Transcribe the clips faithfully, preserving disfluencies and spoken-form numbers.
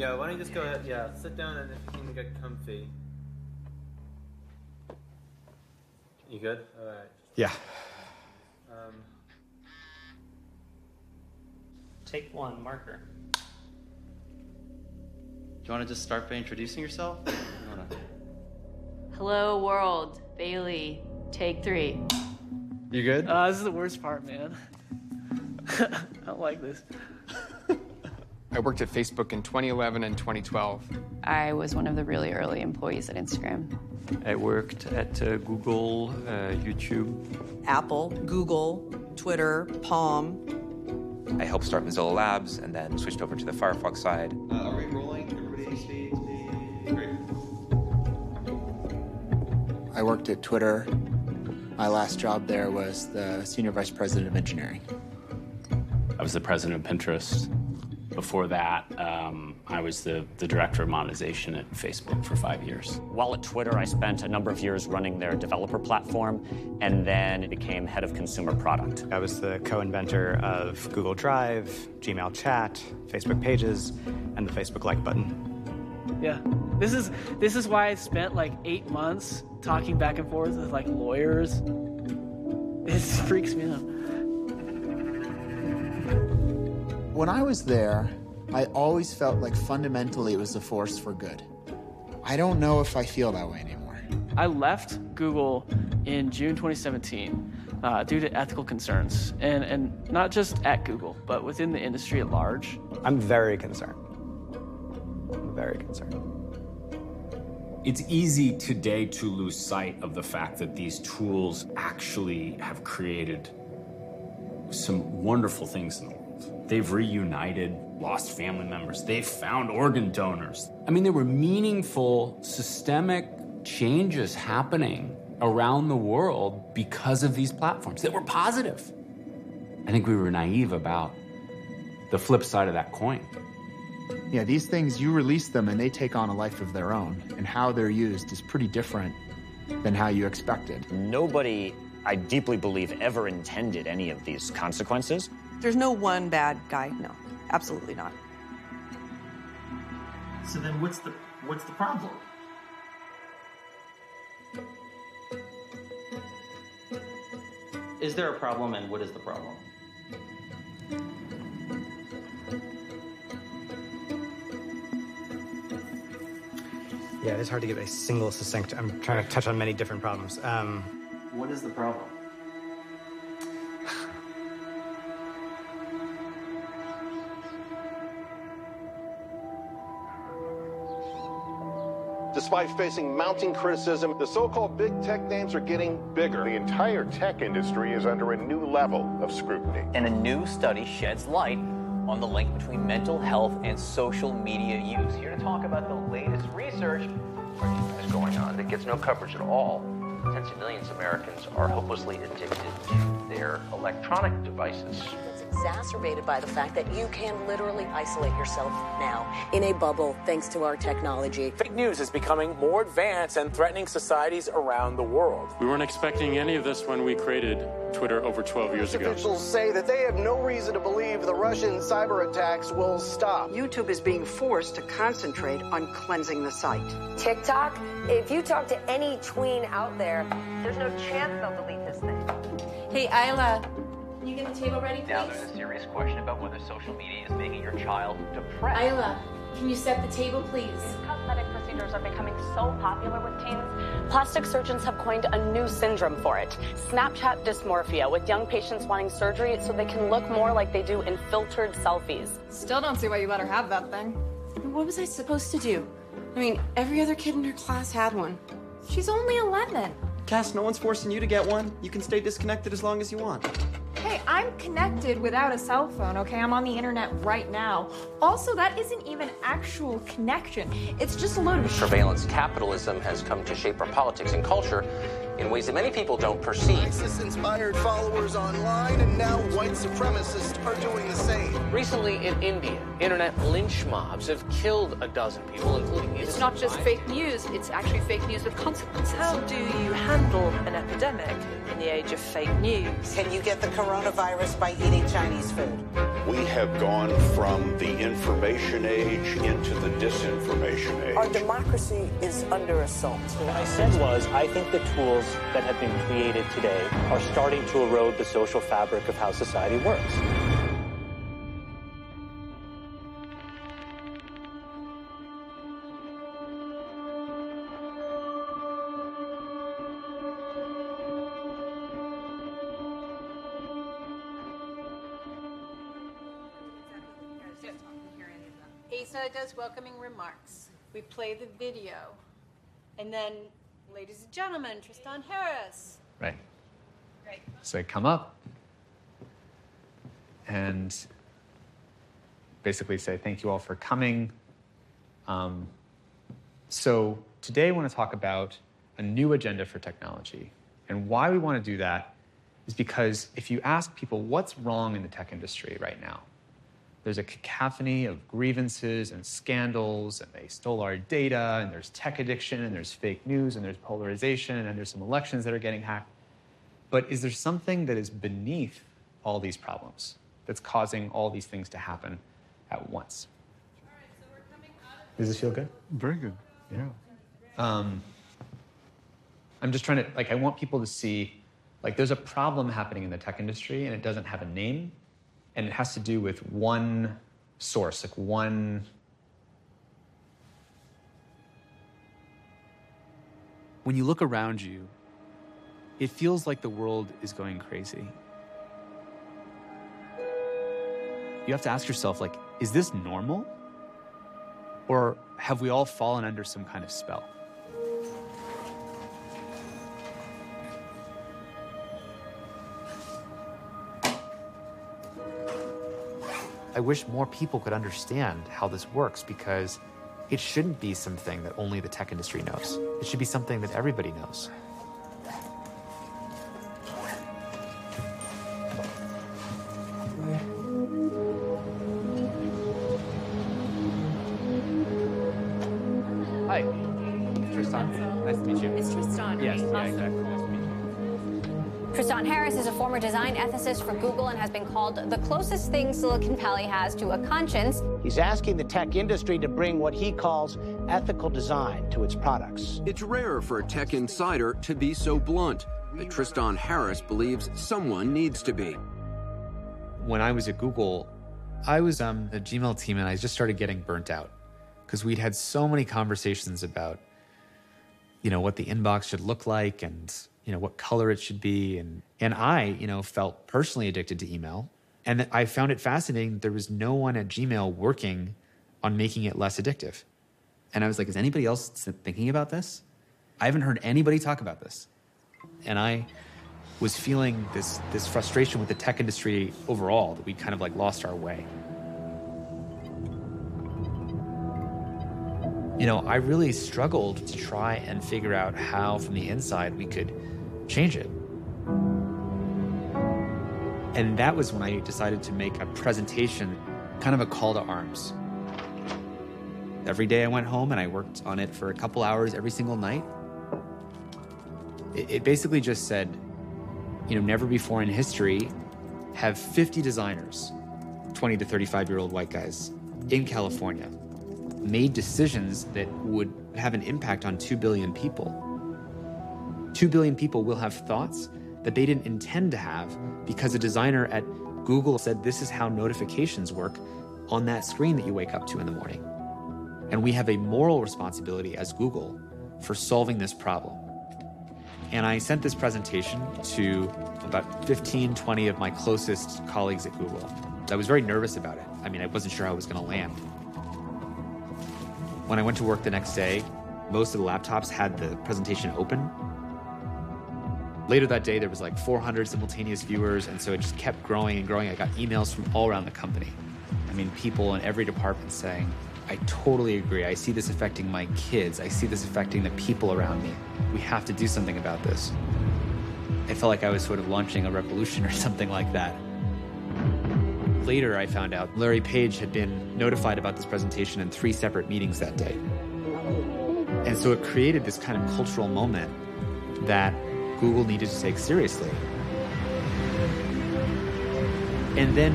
Yeah, why don't you just go ahead, yeah, sit down and if you can get comfy. You good? All right. Yeah. Um, Take one, marker. Do you want to just start by introducing yourself? Hello, world. Bailey, take three. You good? Uh, this is the worst part, man. I don't like this. I worked at Facebook in twenty eleven and twenty twelve. I was one of the really early employees at Instagram. I worked at uh, Google, uh, YouTube. Apple, Google, Twitter, Palm. I helped start Mozilla Labs and then switched over to the Firefox side. Uh, are we rolling? Everybody stay, stay. Great. I worked at Twitter. My last job there was the senior vice president of engineering. I was the president of Pinterest. Before that, um, I was the, the director of monetization at Facebook for five years. While at Twitter, I spent a number of years running their developer platform, and then became head of consumer product. I was the co-inventor of Google Drive, Gmail chat, Facebook pages, and the Facebook like button. Yeah, this is, this is why I spent like eight months talking back and forth with like lawyers. This freaks me out. When I was there, I always felt like fundamentally it was a force for good. I don't know if I feel that way anymore. I left Google in June twenty seventeen uh, due to ethical concerns, and, and not just at Google, but within the industry at large. I'm very concerned. I'm very concerned. It's easy today to lose sight of the fact that these tools actually have created some wonderful things in the world. They've reunited lost family members. They've found organ donors. I mean, there were meaningful systemic changes happening around the world because of these platforms that were positive. I think we were naive about the flip side of that coin. Yeah, these things, you release them and they take on a life of their own, and how they're used is pretty different than how you expected. Nobody, I deeply believe, ever intended any of these consequences. There's no one bad guy. No, absolutely not. So then what's the what's the problem? Is there a problem, and what is the problem? Yeah, it is hard to give a single succinct. I'm trying to touch on many different problems. Um, what is the problem? Despite facing mounting criticism, the so-called big tech names are getting bigger. The entire tech industry is under a new level of scrutiny. And a new study sheds light on the link between mental health and social media use. Here to talk about the latest research that's going on that gets no coverage at all. Tens of millions of Americans are hopelessly addicted to their electronic devices. It's exacerbated by the fact that you can literally isolate yourself now in a bubble thanks to our technology. Fake news is becoming more advanced and threatening societies around the world. We weren't expecting any of this when we created Twitter over twelve years ago. Officials say that they have no reason to believe the Russian cyber attacks will stop. YouTube is being forced to concentrate on cleansing the site. TikTok, if you talk to any tween out there, there's no chance they'll delete this thing. Hey, Isla, can you get the table ready, please? Now there's a serious question about whether social media is making your child depressed. Isla, can you set the table, please? Cosmetic procedures are becoming so popular with teens. Plastic surgeons have coined a new syndrome for it, Snapchat dysmorphia, with young patients wanting surgery so they can look more like they do in filtered selfies. Still don't see why you let her have that thing. What was I supposed to do? I mean, every other kid in her class had one. She's only eleven. Cass, no one's forcing you to get one. You can stay disconnected as long as you want. Hey, I'm connected without a cell phone, okay? I'm on the internet right now. Also, that isn't even actual connection. It's just a load of surveillance capitalism has come to shape our politics and culture in ways that many people don't perceive. ISIS-inspired followers online, and now white supremacists are doing the same. Recently in India, internet lynch mobs have killed a dozen people, including... It's not just fake news, it's actually fake news with consequences. How do you handle an epidemic in the age of fake news? Can you get the coronavirus by eating Chinese food? We have gone from the information information age into the disinformation age. Our democracy is under assault. What I said was, I think the tools that have been created today are starting to erode the social fabric of how society works. Does welcoming remarks. We play the video. And then, ladies and gentlemen, Tristan Harris. Right. Right. So come up and basically say, thank you all for coming. Um, so today I want to talk about a new agenda for technology. And why we want to do that is because if you ask people what's wrong in the tech industry right now, there's a cacophony of grievances and scandals, and they stole our data, and there's tech addiction, and there's fake news, and there's polarization, and there's some elections that are getting hacked. But is there something that is beneath all these problems that's causing all these things to happen at once? All right, so we're coming out of— Does this feel good? Very good, yeah. Um, I'm just trying to, like, I want people to see, like, there's a problem happening in the tech industry, and it doesn't have a name. And it has to do with one source, like one... When you look around you, it feels like the world is going crazy. You have to ask yourself, like, is this normal? Or have we all fallen under some kind of spell? I wish more people could understand how this works, because it shouldn't be something that only the tech industry knows. It should be something that everybody knows. Hi. Tristan. Nice to meet you. It's Tristan. Yes, right? Yeah, exactly. Nice to meet you. Tristan Harris is a former design ethicist for Google and has been called the closest thing Silicon Valley has to a conscience. He's asking the tech industry to bring what he calls ethical design to its products. It's rare for a tech insider to be so blunt, but Tristan Harris believes someone needs to be. When I was at Google, I was on the Gmail team and I just started getting burnt out because we'd had so many conversations about, you know, what the inbox should look like and you know, what color it should be. And, and I, you know, felt personally addicted to email. And I found it fascinating that there was no one at Gmail working on making it less addictive. And I was like, is anybody else thinking about this? I haven't heard anybody talk about this. And I was feeling this, this frustration with the tech industry overall, that we kind of like lost our way. You know, I really struggled to try and figure out how from the inside we could change it. And that was when I decided to make a presentation, kind of a call to arms. Every day I went home and I worked on it for a couple hours every single night. It, it basically just said, you know, never before in history have fifty designers, twenty to thirty-five year old white guys in California, made decisions that would have an impact on two billion people. two billion people will have thoughts that they didn't intend to have because a designer at Google said, this is how notifications work on that screen that you wake up to in the morning. And we have a moral responsibility as Google for solving this problem. And I sent this presentation to about fifteen, twenty of my closest colleagues at Google. I was very nervous about it. I mean, I wasn't sure how I was gonna land. When I went to work the next day, most of the laptops had the presentation open. Later that day, there was like four hundred simultaneous viewers, and so it just kept growing and growing. I got emails from all around the company. I mean, people in every department saying, I totally agree. I see this affecting my kids. I see this affecting the people around me. We have to do something about this. It felt like I was sort of launching a revolution or something like that. Later, I found out Larry Page had been notified about this presentation in three separate meetings that day. And so it created this kind of cultural moment that Google needed to take seriously. And then,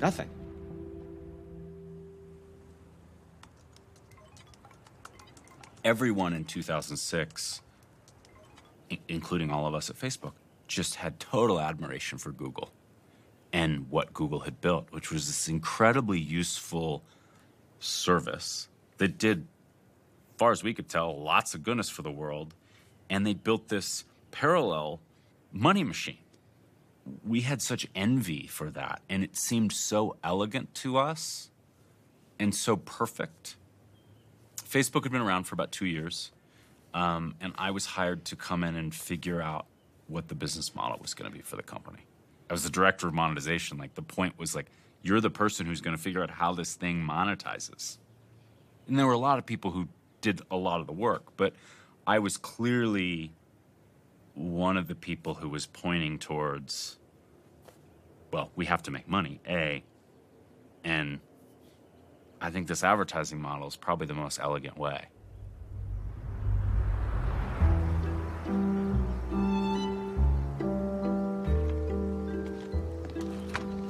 nothing. everyone in two thousand six, i- including all of us at Facebook, just had total admiration for Google and what Google had built, which was this incredibly useful service that did, as far as we could tell, lots of goodness for the world. And they built this parallel money machine. We had such envy for that, and it seemed so elegant to us and so perfect. Facebook had been around for about two years, um, and I was hired to come in and figure out what the business model was going to be for the company. I was the director of monetization. Like, the point was, like, you're the person who's going to figure out how this thing monetizes. And there were a lot of people who did a lot of the work, but I was clearly one of the people who was pointing towards, well, we have to make money, A, and I think this advertising model is probably the most elegant way.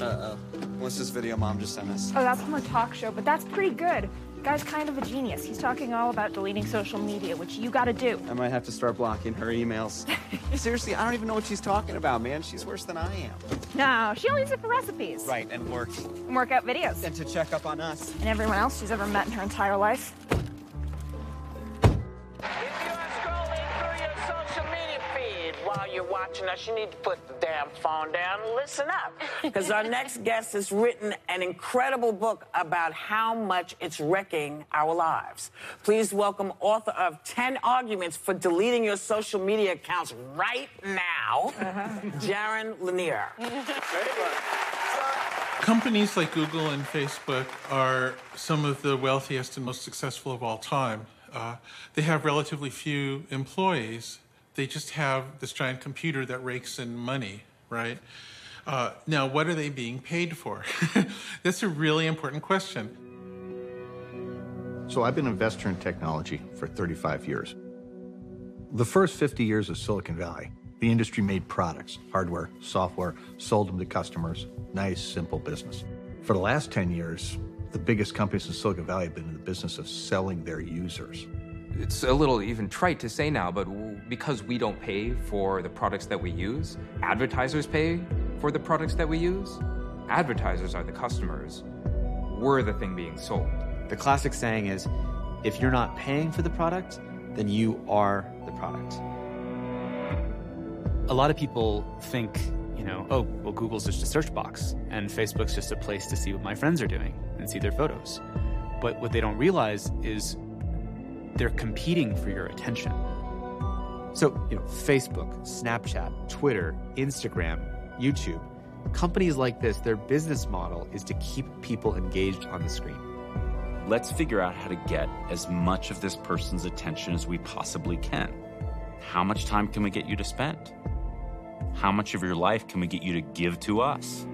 Uh-oh. What's this video Mom just sent us? Oh, that's from a talk show, but that's pretty good. The guy's kind of a genius. He's talking all about deleting social media, which you gotta do. I might have to start blocking her emails. Seriously, I don't even know what she's talking about, man. She's worse than I am. No, she only uses it for recipes. Right, and work. And workout videos. And to check up on us. And everyone else she's ever met in her entire life. If you're scrolling through your social media feed while you're watching us, you need to put the damn phone down and listen up. Because our next guest has written an incredible book about how much it's wrecking our lives. Please welcome author of ten Arguments for Deleting Your Social Media Accounts Right Now, uh-huh. Jaron Lanier. Companies like Google and Facebook are some of the wealthiest and most successful of all time. Uh, they have relatively few employees. They just have this giant computer that rakes in money, right? Uh, now, what are they being paid for? That's a really important question. So I've been an investor in technology for thirty-five years. The first fifty years of Silicon Valley, the industry made products, hardware, software, sold them to customers. Nice, simple business. For the last ten years, the biggest companies in Silicon Valley have been in the business of selling their users. It's a little even trite to say now, but because we don't pay for the products that we use, advertisers pay for the products that we use. Advertisers are the customers. We're the thing being sold. The classic saying is, if you're not paying for the product, then you are the product. A lot of people think, you know, oh, well, Google's just a search box, and Facebook's just a place to see what my friends are doing and see their photos. But what they don't realize is they're competing for your attention. So, you know, Facebook, Snapchat, Twitter, Instagram, YouTube. Companies like this, their business model is to keep people engaged on the screen. Let's figure out how to get as much of this person's attention as we possibly can. How much time can we get you to spend? How much of your life can we get you to give to us?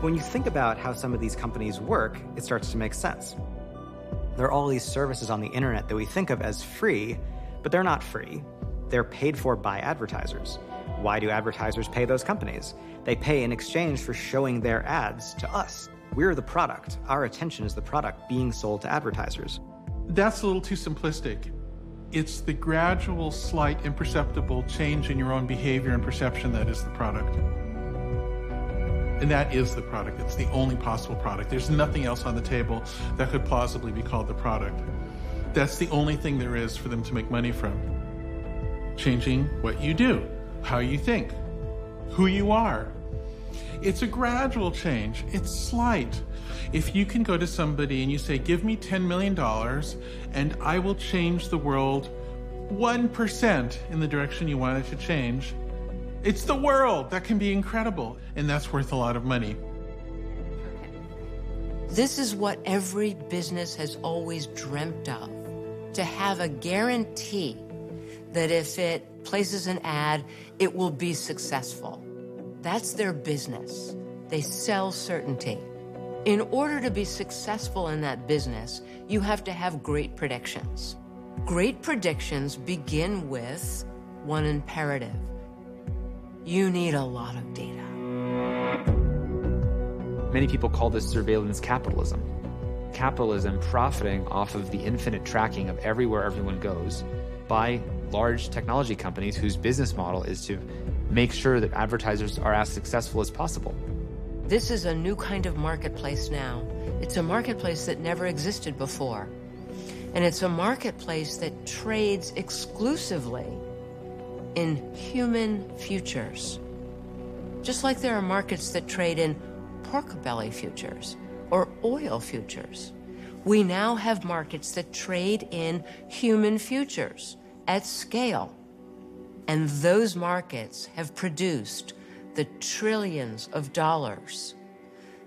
When you think about how some of these companies work, it starts to make sense. There are all these services on the internet that we think of as free, but they're not free. They're paid for by advertisers. Why do advertisers pay those companies? They pay in exchange for showing their ads to us. We're the product. Our attention is the product being sold to advertisers. That's a little too simplistic. It's the gradual, slight, imperceptible change in your own behavior and perception that is the product. And that is the product. It's the only possible product. There's nothing else on the table that could plausibly be called the product. That's the only thing there is for them to make money from. Changing what you do, how you think, who you are. It's a gradual change. It's slight. If you can go to somebody and you say, give me ten million dollars and I will change the world one percent in the direction you want it to change, it's the world. That can be incredible. And that's worth a lot of money. This is what every business has always dreamt of, to have a guarantee that if it places an ad, it will be successful. That's their business. They sell certainty. In order to be successful in that business, you have to have great predictions. Great predictions begin with one imperative. You need a lot of data. Many people call this surveillance capitalism. capitalism profiting off of the infinite tracking of everywhere everyone goes by large technology companies whose business model is to make sure that advertisers are as successful as possible. This is a new kind of marketplace now. It's a marketplace that never existed before. And it's a marketplace that trades exclusively in human futures. Just like there are markets that trade in pork belly futures or oil futures, we now have markets that trade in human futures at scale. And those markets have produced the trillions of dollars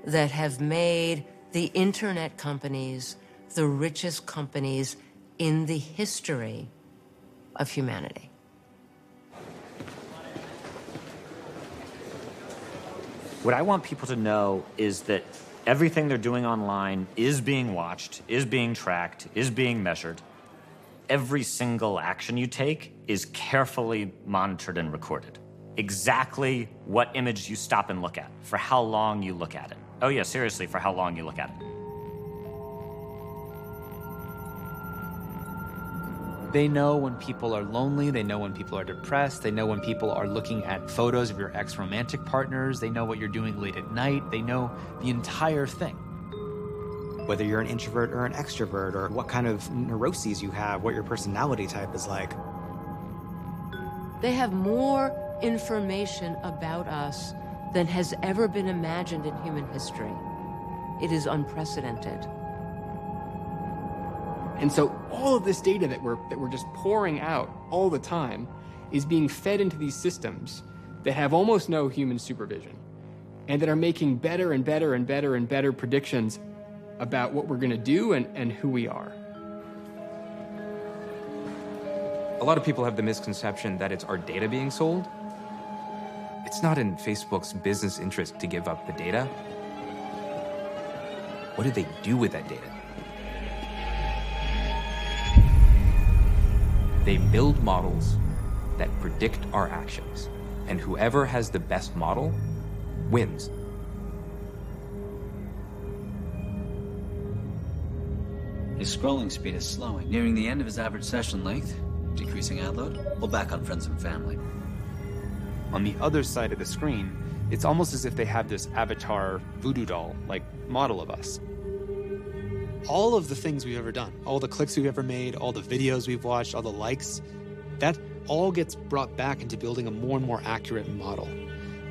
that have made the internet companies the richest companies in the history of humanity. What I want people to know is that everything they're doing online is being watched, is being tracked, is being measured. Every single action you take is carefully monitored and recorded. Exactly what image you stop and look at, for how long you look at it. Oh yeah, seriously, for how long you look at it. They know when people are lonely, they know when people are depressed, they know when people are looking at photos of your ex-romantic partners, they know what you're doing late at night, they know the entire thing. Whether you're an introvert or an extrovert, or what kind of neuroses you have, what your personality type is like. They have more information about us than has ever been imagined in human history. It is unprecedented. And so all of this data that we're, that we're just pouring out all the time is being fed into these systems that have almost no human supervision and that are making better and better and better and better predictions about what we're going to do and, and who we are. A lot of people have the misconception that it's our data being sold. It's not in Facebook's business interest to give up the data. What do they do with that data? They build models that predict our actions, and whoever has the best model wins. His scrolling speed is slowing, nearing the end of his average session length, decreasing ad load, pull back on friends and family. On the other side of the screen, it's almost as if they have this avatar voodoo doll, like, model of us. All of the things we've ever done, all the clicks we've ever made, all the videos we've watched, all the likes, that all gets brought back into building a more and more accurate model.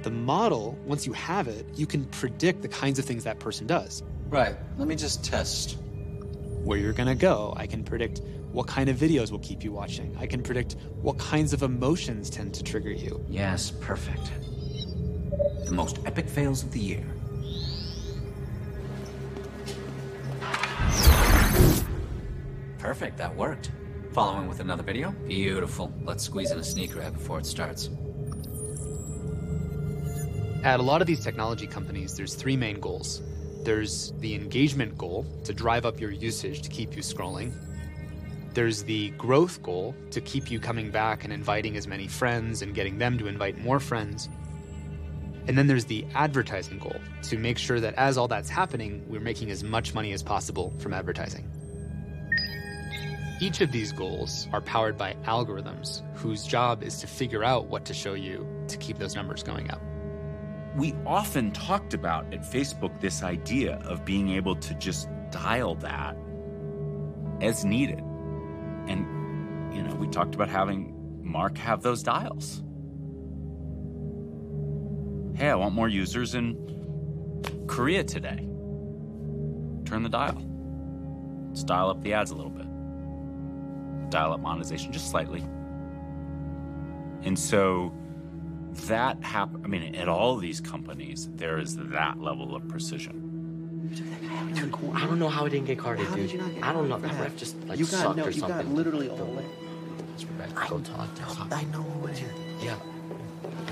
The model, once you have it, you can predict the kinds of things that person does. Right, let me just test where you're gonna go. I can predict what kind of videos will keep you watching. I can predict what kinds of emotions tend to trigger you. Yes, perfect. The most epic fails of the year. Perfect, that worked. Following with another video? Beautiful. Let's squeeze in a sneak right before it starts. At a lot of these technology companies, there's three main goals. There's the engagement goal, to drive up your usage, to keep you scrolling. There's the growth goal, to keep you coming back and inviting as many friends and getting them to invite more friends. And then there's the advertising goal, to make sure that as all that's happening, we're making as much money as possible from advertising. Each of these goals are powered by algorithms whose job is to figure out what to show you to keep those numbers going up. We often talked about at Facebook this idea of being able to just dial that as needed. And, you know, we talked about having Mark have those dials. Hey, I want more users in Korea today. Turn the dial. Let's dial up the ads a little bit. Dial up monetization just slightly. And so that happened. I mean, at all these companies, there is that level of precision. Dude, I don't know how I didn't get carded, dude. Get I don't know. That ref just like you got, sucked no, or you something. You got literally all the way. Go talk to him. I know who it is. Yeah.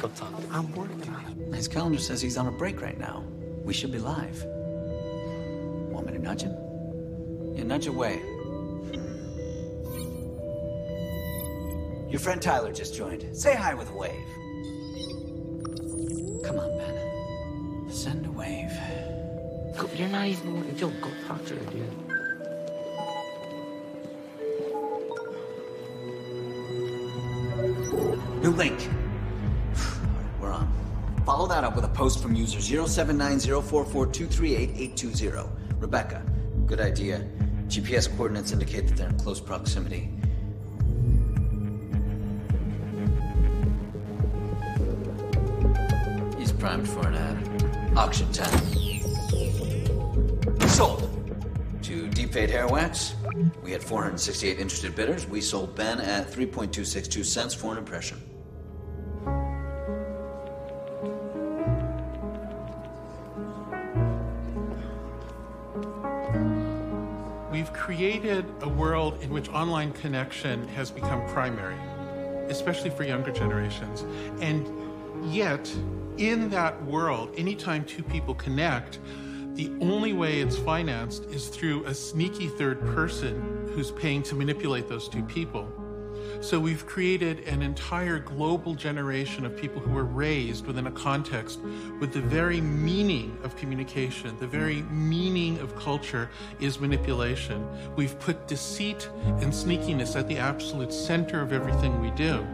Go talk to him. I'm working on it. His calendar says he's on a break right now. We should be live. Want me to nudge him? Yeah, nudge away. Your friend Tyler just joined. Say hi with a wave. Come on, Ben. Send a wave. Go You're not even the one to feel. Go talk to her, dude. New link. We're on. Follow that up with a post from user zero seven nine zero four four two three eight eight two zero. Rebecca, good idea. G P S coordinates indicate that they're in close proximity. He's primed for an ad. Auction time. Sold. To Deepfade Hair Wax. We had four hundred sixty-eight interested bidders. We sold Ben at three point two six two cents for an impression. We've created a world in which online connection has become primary, especially for younger generations. And yet, in that world, anytime two people connect, the only way it's financed is through a sneaky third person who's paying to manipulate those two people. So we've created an entire global generation of people who were raised within a context with the very meaning of communication, the very meaning of culture is manipulation. We've put deceit and sneakiness at the absolute center of everything we do.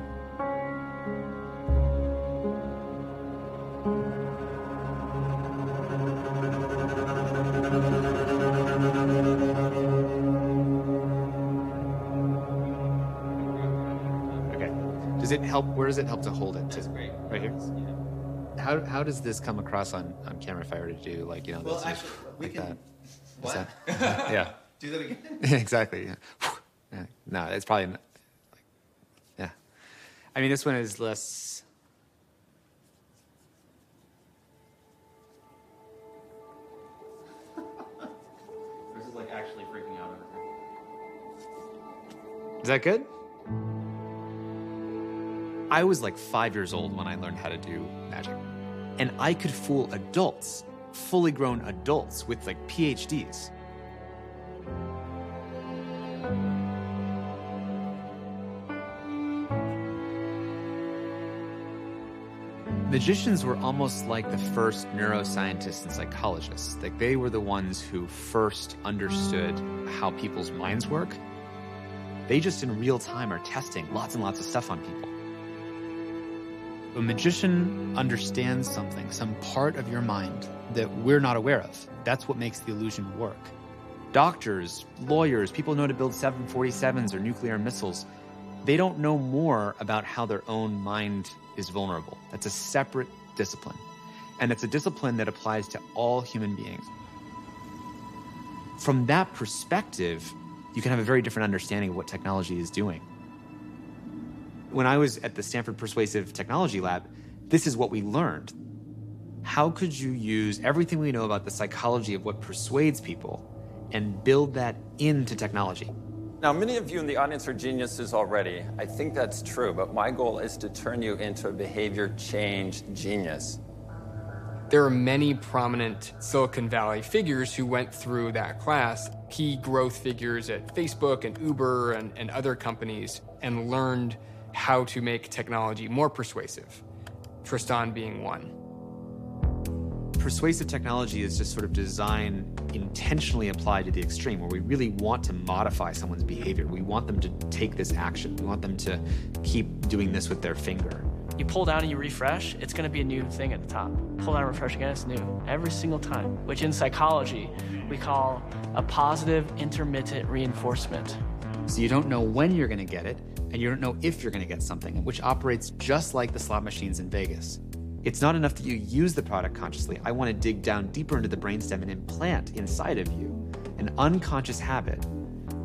Help, where does it help to hold it? To, great. Right here? Yeah. How, how does this come across on, on camera if I were to do, like, you know, well, this actually, we like can, that? What? That, uh, yeah. Do that again? Exactly. Yeah. Yeah. No, it's probably not. Like, yeah. I mean, this one is less. This is, like, actually freaking out over here. Is that good? I was like five years old when I learned how to do magic. And I could fool adults, fully grown adults with like PhDs. Magicians were almost like the first neuroscientists and psychologists. Like they were the ones who first understood how people's minds work. They just in real time are testing lots and lots of stuff on people. A magician understands something, some part of your mind that we're not aware of. That's what makes the illusion work. Doctors, lawyers, people know to build seven forty-sevens or nuclear missiles. They don't know more about how their own mind is vulnerable. That's a separate discipline. And it's a discipline that applies to all human beings. From that perspective, you can have a very different understanding of what technology is doing. When I was at the Stanford Persuasive Technology Lab, this is what we learned. How could you use everything we know about the psychology of what persuades people and build that into technology? Now, many of you in the audience are geniuses already. I think that's true, but my goal is to turn you into a behavior change genius. There are many prominent Silicon Valley figures who went through that class, key growth figures at Facebook and Uber and, and other companies, and learned how to make technology more persuasive, Tristan being one. Persuasive technology is just sort of design intentionally applied to the extreme, where we really want to modify someone's behavior. We want them to take this action. We want them to keep doing this with their finger. You pull down and you refresh, it's going to be a new thing at the top. Pull down and refresh again, it's new. Every single time, which in psychology we call a positive intermittent reinforcement. So you don't know when you're going to get it, and you don't know if you're going to get something, which operates just like the slot machines in Vegas. It's not enough that you use the product consciously. I want to dig down deeper into the brainstem and implant inside of you an unconscious habit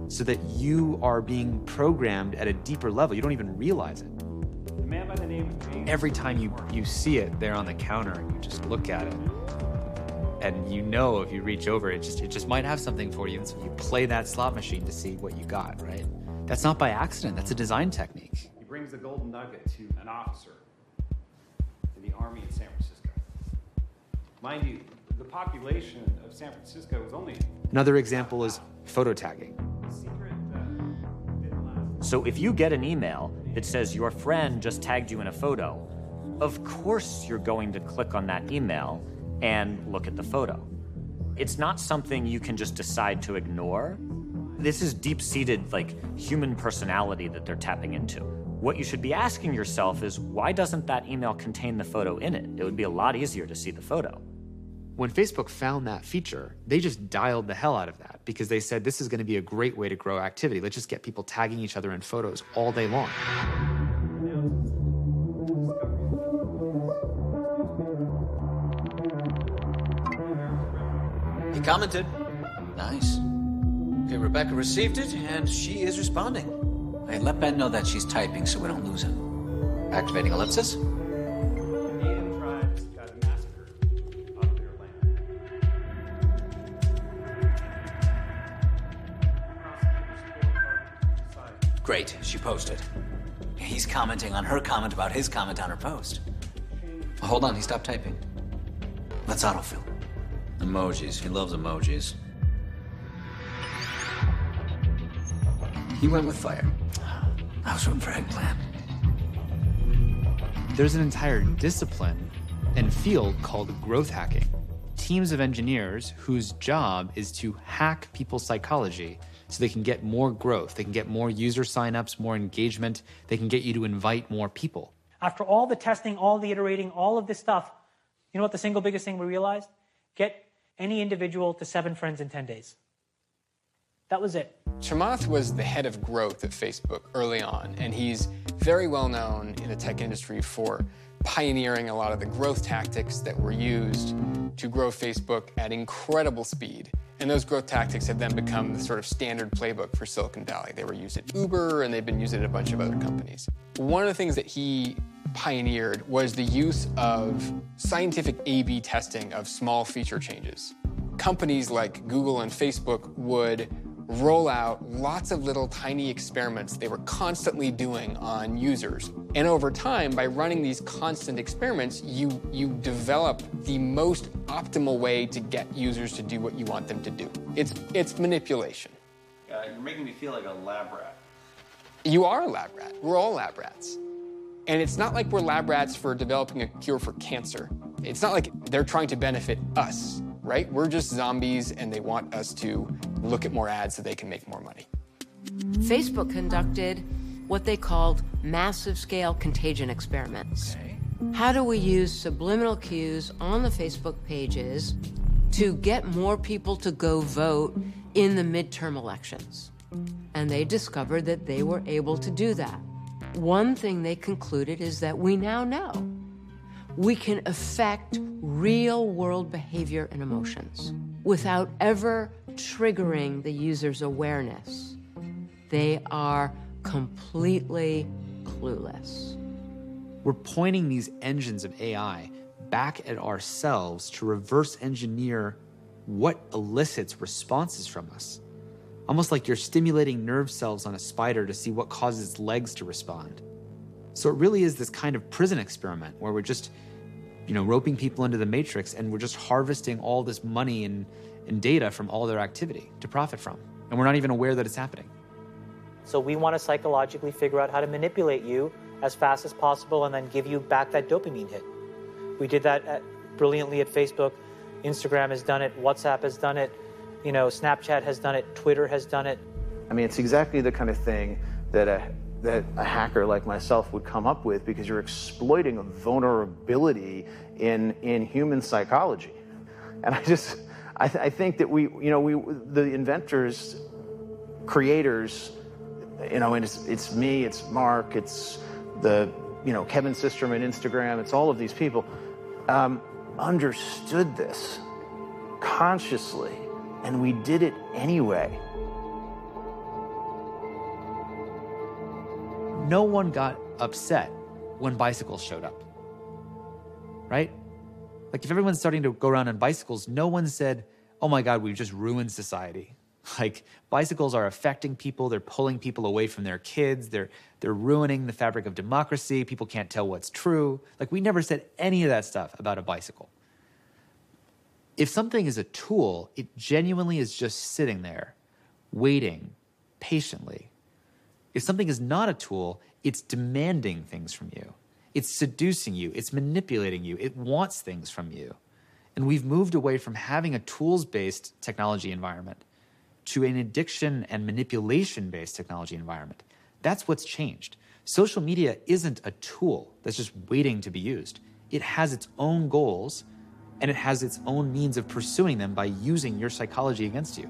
so that you are being programmed at a deeper level. You don't even realize it. The man by the name of James. Every time you, you see it there on the counter and you just look at it, and you know if you reach over, it just, it just might have something for you. And so you play that slot machine to see what you got, right? That's not by accident, that's a design technique. He brings the golden nugget to an officer in the Army in San Francisco. Mind you, the population of San Francisco was only... Another example is photo tagging. So if you get an email that says your friend just tagged you in a photo, of course you're going to click on that email and look at the photo. It's not something you can just decide to ignore. This is deep-seated, like, human personality that they're tapping into. What you should be asking yourself is, why doesn't that email contain the photo in it? It would be a lot easier to see the photo. When Facebook found that feature, they just dialed the hell out of that because they said, this is going to be a great way to grow activity. Let's just get people tagging each other in photos all day long. He commented. Nice. Okay, Rebecca received it, and she is responding. Hey, let Ben know that she's typing so we don't lose him. Activating ellipsis. Great, she posted. He's commenting on her comment about his comment on her post. Oh, hold on, he stopped typing. Let's autofill. Emojis, he loves emojis. He went with fire. I was rooting for eggplant. There's an entire discipline and field called growth hacking. Teams of engineers whose job is to hack people's psychology so they can get more growth, they can get more user signups, more engagement, they can get you to invite more people. After all the testing, all the iterating, all of this stuff, you know what the single biggest thing we realized? Get any individual to seven friends in ten days. That was it. Chamath was the head of growth at Facebook early on, and he's very well known in the tech industry for pioneering a lot of the growth tactics that were used to grow Facebook at incredible speed. And those growth tactics have then become the sort of standard playbook for Silicon Valley. They were used at Uber, and they've been used at a bunch of other companies. One of the things that he pioneered was the use of scientific A B testing of small feature changes. Companies like Google and Facebook would roll out lots of little tiny experiments they were constantly doing on users. And over time, by running these constant experiments, you, you develop the most optimal way to get users to do what you want them to do. It's, it's manipulation. Uh, you're making me feel like a lab rat. You are a lab rat. We're all lab rats. And it's not like we're lab rats for developing a cure for cancer. It's not like they're trying to benefit us, right? We're just zombies, and they want us to look at more ads so they can make more money. Facebook conducted what they called massive-scale contagion experiments. Okay. How do we use subliminal cues on the Facebook pages to get more people to go vote in the midterm elections? And they discovered that they were able to do that. One thing they concluded is that we now know we can affect real-world behavior and emotions without ever triggering the user's awareness. They are completely clueless. We're pointing these engines of A I back at ourselves to reverse engineer what elicits responses from us. Almost like you're stimulating nerve cells on a spider to see what causes its legs to respond. So it really is this kind of prison experiment where we're just, you know, roping people into the matrix, and we're just harvesting all this money and, and data from all their activity to profit from. And we're not even aware that it's happening. So we want to psychologically figure out how to manipulate you as fast as possible and then give you back that dopamine hit. We did that at, brilliantly at Facebook. Instagram has done it. WhatsApp has done it. You know, Snapchat has done it. Twitter has done it. I mean, it's exactly the kind of thing that a, that a hacker like myself would come up with, because you're exploiting a vulnerability in, in human psychology. And I just, I, th I think that we, you know, we, the inventors, creators, you know, and it's, it's me, it's Mark, it's the, you know, Kevin Systrom at Instagram, it's all of these people, um, understood this consciously. And we did it anyway. No one got upset when bicycles showed up, right? Like, if everyone's starting to go around on bicycles, no one said, oh my God, we've just ruined society. Like, bicycles are affecting people. They're pulling people away from their kids. They're, they're ruining the fabric of democracy. People can't tell what's true. Like, we never said any of that stuff about a bicycle. If something is a tool, it genuinely is just sitting there, waiting patiently. If something is not a tool, it's demanding things from you. It's seducing you. It's manipulating you. It wants things from you. And we've moved away from having a tools-based technology environment to an addiction and manipulation-based technology environment. That's what's changed. Social media isn't a tool that's just waiting to be used. It has its own goals, and it has its own means of pursuing them by using your psychology against you.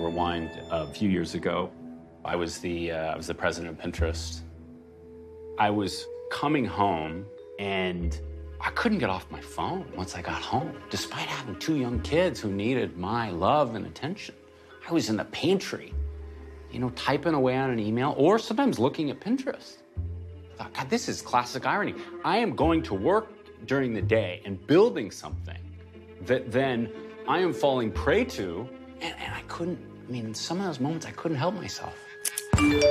Rewind a few years ago, I was the uh, I was the president of Pinterest. I was coming home and I couldn't get off my phone once I got home, despite having two young kids who needed my love and attention. I was in the pantry, you know, typing away on an email or sometimes looking at Pinterest. I thought, God, this is classic irony. I am going to work during the day and building something that then I am falling prey to, and, and I couldn't, I mean, in some of those moments, I couldn't help myself. The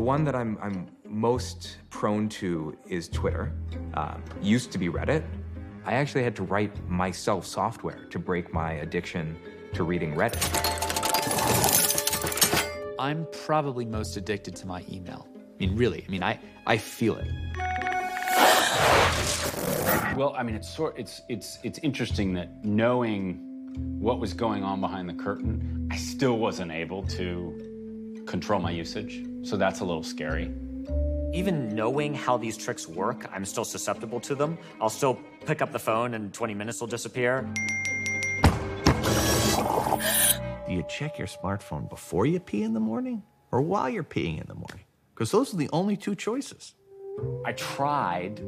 one that I'm, I'm most prone to is Twitter. Um, used to be Reddit. I actually had to write myself software to break my addiction to reading Reddit. I'm probably most addicted to my email. I mean, really, I mean, I, I feel it. Well, I mean, it's sort, it's, it's, it's interesting that knowing what was going on behind the curtain, I still wasn't able to control my usage. So that's a little scary. Even knowing how these tricks work, I'm still susceptible to them. I'll still pick up the phone and twenty minutes will disappear. Do you check your smartphone before you pee in the morning or while you're peeing in the morning? Because those are the only two choices. I tried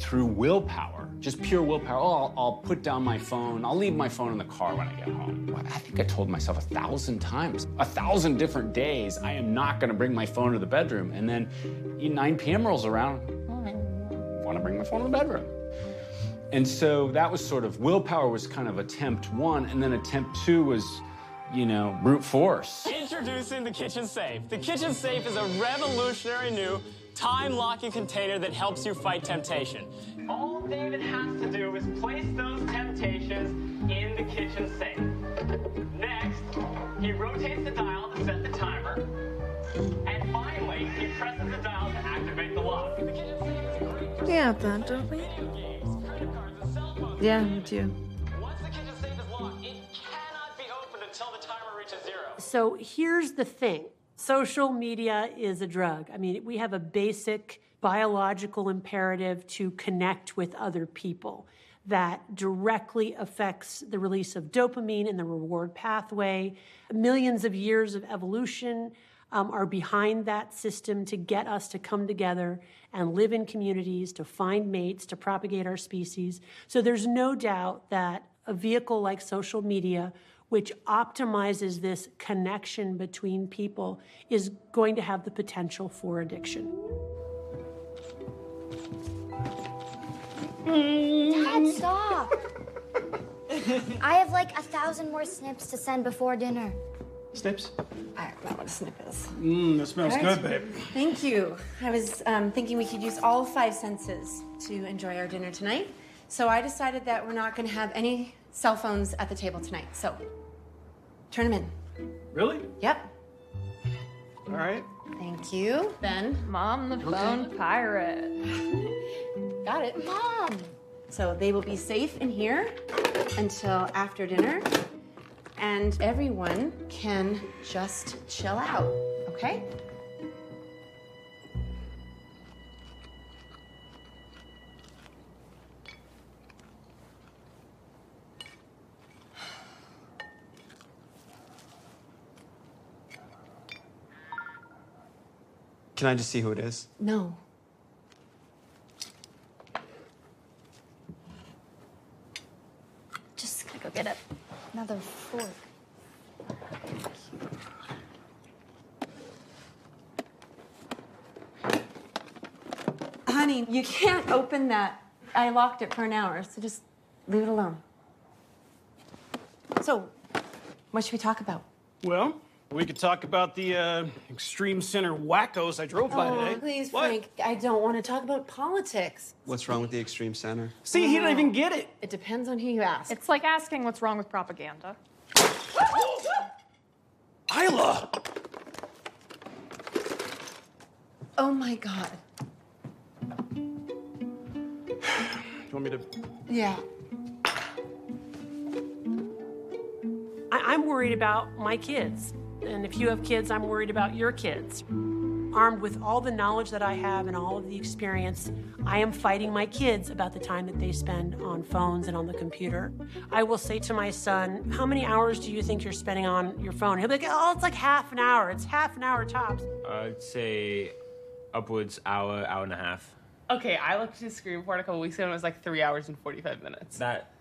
through willpower, just pure willpower. Oh, I'll, I'll put down my phone. I'll leave my phone in the car when I get home. I think I told myself a thousand times, a thousand different days, I am not gonna bring my phone to the bedroom. And then nine p m rolls around, I wanna bring my phone to the bedroom. And so that was sort of, willpower was kind of attempt one, and then attempt two was, you know, brute force. Introducing the Kitchen Safe. The Kitchen Safe is a revolutionary new time-locking container that helps you fight temptation. All David has to do is place those temptations in the kitchen safe. Next, he rotates the dial to set the timer. And finally, he presses the dial to activate the lock. The kitchen safe is great for yeah, that, don't we? Video games, credit cards, and cell phones. Yeah, me too. Once the kitchen safe is locked, it cannot be opened until the timer reaches zero. So here's the thing. Social media is a drug. I mean, we have a basic biological imperative to connect with other people that directly affects the release of dopamine in the reward pathway. Millions of years of evolution um, are behind that system to get us to come together and live in communities, to find mates, to propagate our species. So there's no doubt that a vehicle like social media, which optimizes this connection between people, is going to have the potential for addiction. Dad, stop. I have like a thousand more snips to send before dinner. Snips? I don't know what a snip is. Mmm, that smells right. Good, babe. Thank you. I was um, thinking we could use all five senses to enjoy our dinner tonight. So I decided that we're not gonna have any cell phones at the table tonight, so turn them in. Really? Yep. All right. Thank you. Then, Mom the phone okay. pirate. Got it. Mom! So they will be safe in here until after dinner, and everyone can just chill out, okay? Can I just see who it is? No. Just gonna go get it. Another fork. Honey, you can't open that. I locked it for an hour, so just leave it alone. So, what should we talk about? Well, we could talk about the uh, extreme center wackos I drove by today. Oh, please, what? Frank, I don't want to talk about politics. What's wrong with the extreme center? See, he didn't even get it. It depends on who you ask. It's like asking what's wrong with propaganda. Isla! Oh my God. You want me to? Yeah. I I'm worried about my kids. And if you have kids, I'm worried about your kids. Armed with all the knowledge that I have and all of the experience, I am fighting my kids about the time that they spend on phones and on the computer. I will say to my son, how many hours do you think you're spending on your phone? He'll be like, oh, it's like half an hour. It's half an hour tops. I'd say upwards hour, hour and a half. Okay, I looked at his screen report a couple weeks ago and it was like three hours and forty-five minutes. That,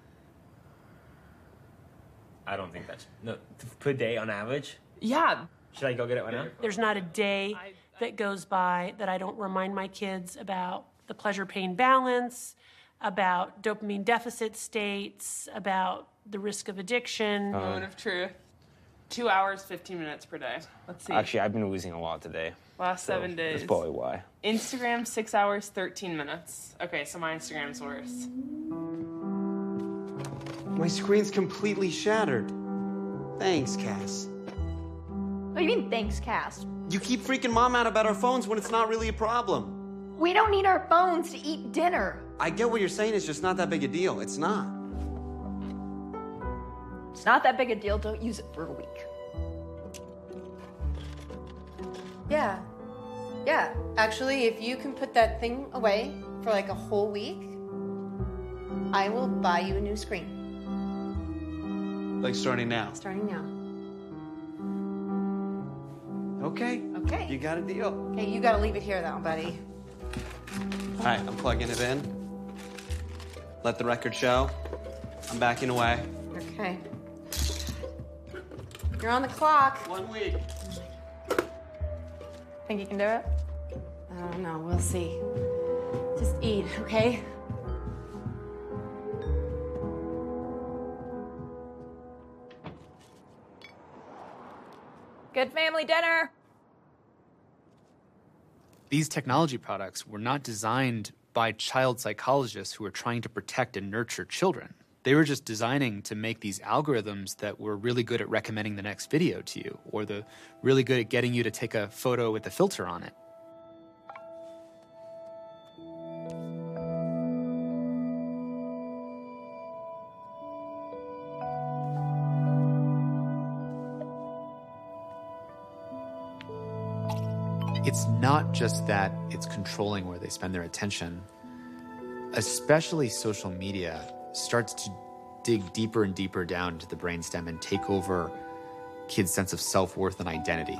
I don't think that's, no, per day on average? Yeah. Should I go get it right now? There's not a day I, that goes by that I don't remind my kids about the pleasure-pain balance, about dopamine deficit states, about the risk of addiction. Uh, Moment of truth. Two hours, fifteen minutes per day. Let's see. Actually, I've been losing a lot today. Last so seven days. That's probably why. Instagram, six hours, thirteen minutes. Okay, so my Instagram's worse. My screen's completely shattered. Thanks, Cass. What do you mean, thanks, Cass? You keep freaking Mom out about our phones when it's not really a problem. We don't need our phones to eat dinner. I get what you're saying. It's just not that big a deal. It's not. It's not that big a deal. Don't use it for a week. Yeah. Yeah. Actually, if you can put that thing away for like a whole week, I will buy you a new screen. Like starting now? Starting now. Okay. Okay. You got a deal. Okay, you gotta leave it here though, buddy. All right, I'm plugging it in. Let the record show. I'm backing away. Okay. You're on the clock. One week. Think you can do it? I don't know, we'll see. Just eat, okay? Good family dinner. These technology products were not designed by child psychologists who were trying to protect and nurture children. They were just designing to make these algorithms that were really good at recommending the next video to you, or the really good at getting you to take a photo with a filter on it. It's not just that it's controlling where they spend their attention. Especially social media starts to dig deeper and deeper down into the brainstem and take over kids' sense of self-worth and identity.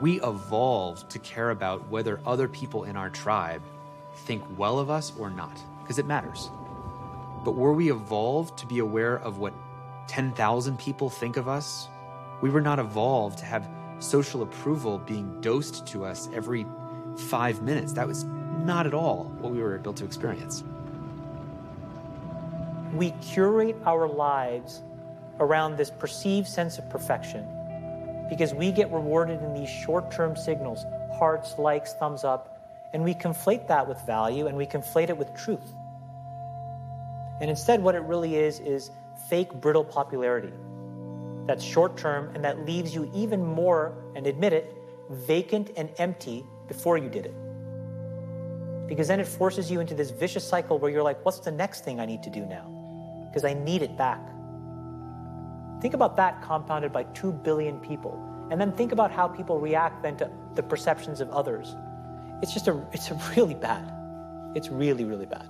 We evolved to care about whether other people in our tribe think well of us or not, because it matters. But were we evolved to be aware of what ten thousand people think of us? We were not evolved to have social approval being dosed to us every five minutes. That was not at all what we were built to experience. We curate our lives around this perceived sense of perfection, because we get rewarded in these short-term signals, hearts, likes, thumbs up, and we conflate that with value and we conflate it with truth. And instead what it really is is fake, brittle popularity that's short-term and that leaves you even more, and admit it, vacant and empty before you did it. Because then it forces you into this vicious cycle where you're like, what's the next thing I need to do now? Because I need it back. Think about that compounded by two billion people. And then think about how people react then to the perceptions of others. It's just a, it's a really bad. It's really, really bad.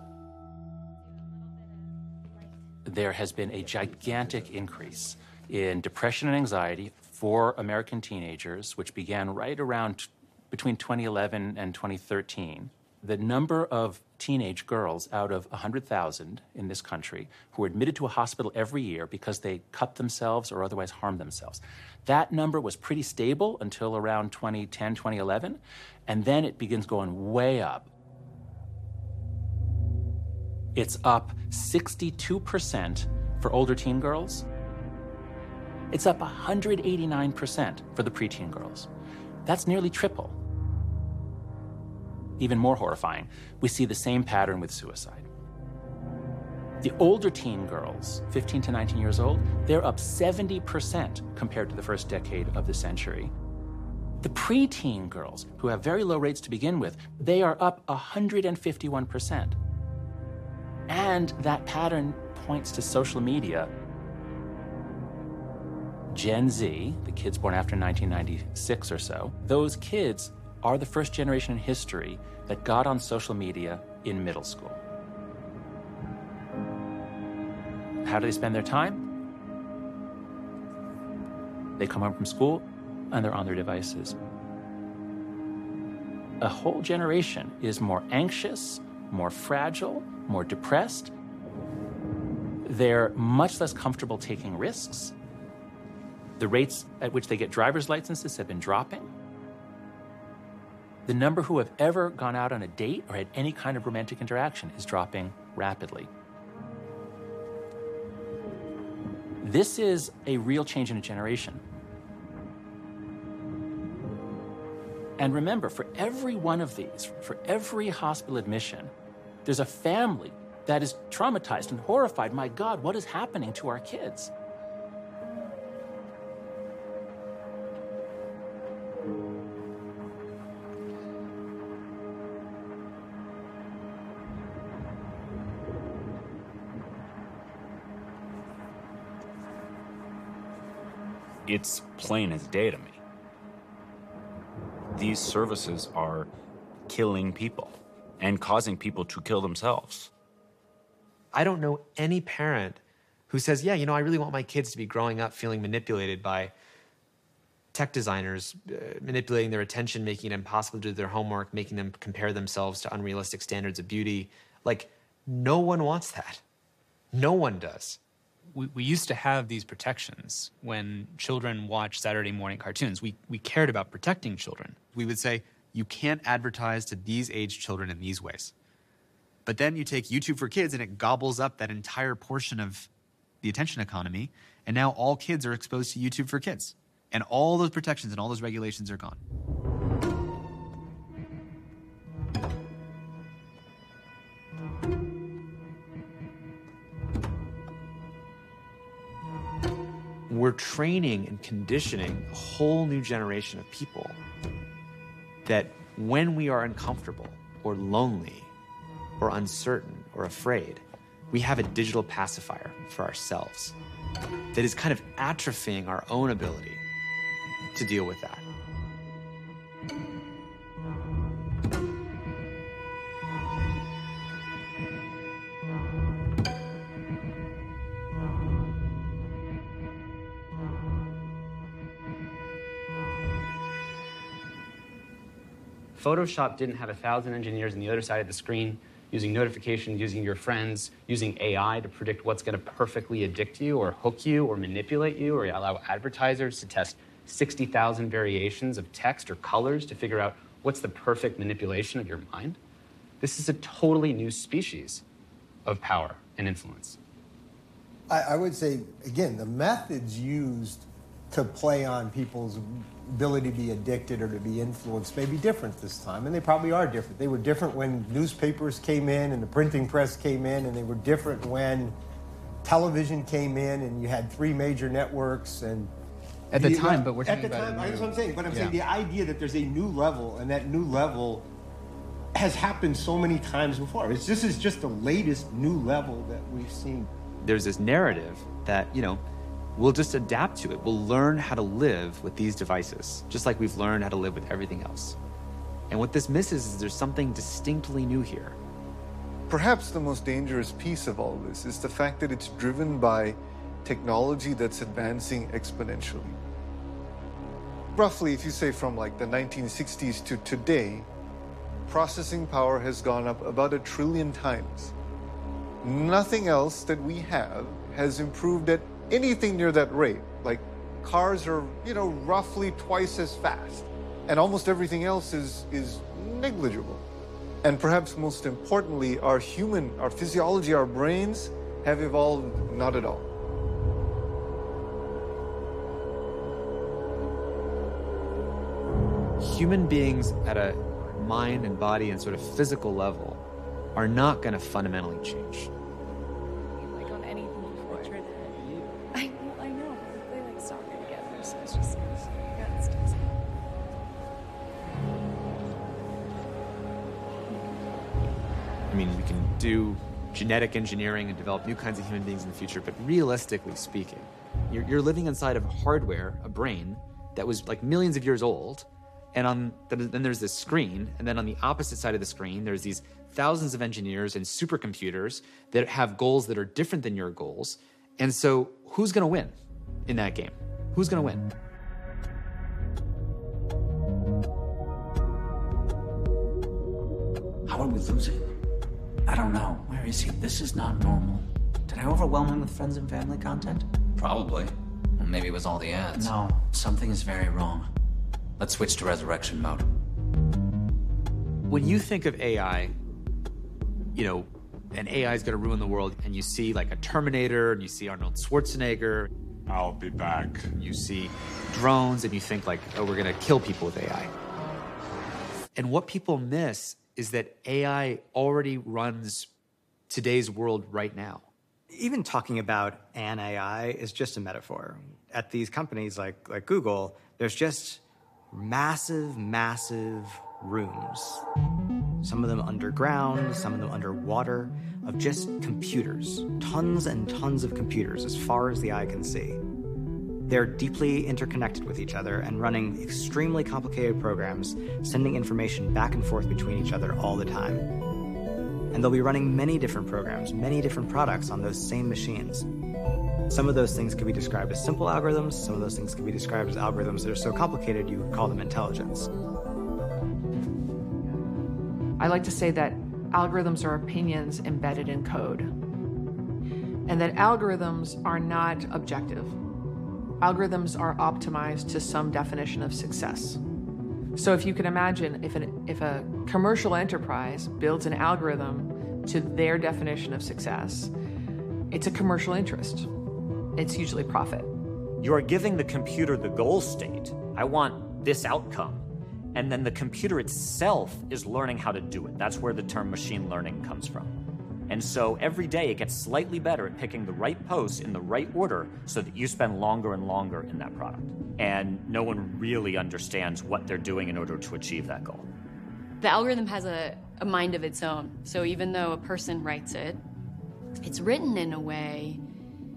There has been a gigantic increase in depression and anxiety for American teenagers, which began right around between twenty eleven and twenty thirteen. The number of teenage girls out of one hundred thousand in this country who are admitted to a hospital every year because they cut themselves or otherwise harm themselves. That number was pretty stable until around twenty ten, twenty eleven, and then it begins going way up. It's up sixty-two percent for older teen girls. It's up one hundred eighty-nine percent for the preteen girls. That's nearly triple. Even more horrifying, we see the same pattern with suicide. The older teen girls, fifteen to nineteen years old, they're up seventy percent compared to the first decade of the century. The preteen girls, who have very low rates to begin with, they are up one hundred fifty-one percent. And that pattern points to social media. Gen Z, the kids born after nineteen ninety-six or so, those kids are the first generation in history that got on social media in middle school. How do they spend their time? They come home from school and they're on their devices. A whole generation is more anxious, more fragile, more depressed. They're much less comfortable taking risks. The rates at which they get driver's licenses have been dropping. The number who have ever gone out on a date or had any kind of romantic interaction is dropping rapidly. This is a real change in a generation. And remember, for every one of these, for every hospital admission, there's a family that is traumatized and horrified. My God, what is happening to our kids? It's plain as day to me. These services are killing people and causing people to kill themselves. I don't know any parent who says, yeah, you know, I really want my kids to be growing up feeling manipulated by tech designers, uh, manipulating their attention, making it impossible to do their homework, making them compare themselves to unrealistic standards of beauty. Like, no one wants that. No one does. We, we used to have these protections when children watched Saturday morning cartoons. We, we cared about protecting children. We would say, you can't advertise to these age children in these ways. But then you take YouTube for Kids and it gobbles up that entire portion of the attention economy, and now all kids are exposed to YouTube for Kids. And all those protections and all those regulations are gone. We're training and conditioning a whole new generation of people that when we are uncomfortable or lonely or uncertain or afraid, we have a digital pacifier for ourselves that is kind of atrophying our own ability to deal with that. Photoshop didn't have a thousand engineers on the other side of the screen using notification, using your friends, using A I to predict what's going to perfectly addict you or hook you or manipulate you or allow advertisers to test sixty thousand variations of text or colors to figure out what's the perfect manipulation of your mind. This is a totally new species of power and influence. I, I would say, again, the methods used to play on people's ability to be addicted or to be influenced may be different this time, and they probably are different. They were different when newspapers came in and the printing press came in, and they were different when television came in and you had three major networks. And at the, the time, but we're talking about... At the time, that's what I'm saying, but I'm yeah. saying the idea that there's a new level, and that new level has happened so many times before. It's, this is just the latest new level that we've seen. There's this narrative that, you know, we'll just adapt to it. We'll learn how to live with these devices, just like we've learned how to live with everything else. And what this misses is there's something distinctly new here. Perhaps the most dangerous piece of all this is the fact that it's driven by technology that's advancing exponentially. Roughly, if you say from like the nineteen sixties to today, processing power has gone up about a trillion times. Nothing else that we have has improved at anything near that rate. Like, cars are, you know, roughly twice as fast, and almost everything else is is negligible. And perhaps most importantly, our human, our physiology, our brains have evolved not at all. Human beings at a mind and body and sort of physical level are not going to fundamentally change. Like on anything before. Right. I, well, I know, but they like soccer together, so it's just, yeah, it's just... I mean, we can do genetic engineering and develop new kinds of human beings in the future, but realistically speaking, you're, you're living inside of hardware, a brain, that was like millions of years old, and on the, then there's this screen, and then on the opposite side of the screen, there's these thousands of engineers and supercomputers that have goals that are different than your goals. And so who's going to win in that game? Who's going to win? How are we losing? I don't know. Where is he? This is not normal. Did I overwhelm him with friends and family content? Probably. Well, maybe it was all the ads. No, something is very wrong. Let's switch to resurrection mode. When you think of A I, you know, and A I is going to ruin the world, and you see like a Terminator, and you see Arnold Schwarzenegger. I'll be back. You see drones, and you think like, oh, we're going to kill people with A I. And what people miss is that A I already runs today's world right now. Even talking about an A I is just a metaphor. At these companies like, like Google, there's just massive, massive rooms. Some of them underground, some of them underwater, of just computers. Tons and tons of computers as far as the eye can see. They're deeply interconnected with each other and running extremely complicated programs, sending information back and forth between each other all the time. And they'll be running many different programs, many different products on those same machines. Some of those things could be described as simple algorithms. Some of those things could be described as algorithms that are so complicated you would call them intelligence. I like to say that algorithms are opinions embedded in code, and that algorithms are not objective. Algorithms are optimized to some definition of success. So if you can imagine, if an, if a commercial enterprise builds an algorithm to their definition of success, it's a commercial interest. It's usually profit. You are giving the computer the goal state. I want this outcome. And then the computer itself is learning how to do it. That's where the term machine learning comes from. And so every day it gets slightly better at picking the right posts in the right order so that you spend longer and longer in that product. And no one really understands what they're doing in order to achieve that goal. The algorithm has a, a mind of its own. So even though a person writes it, it's written in a way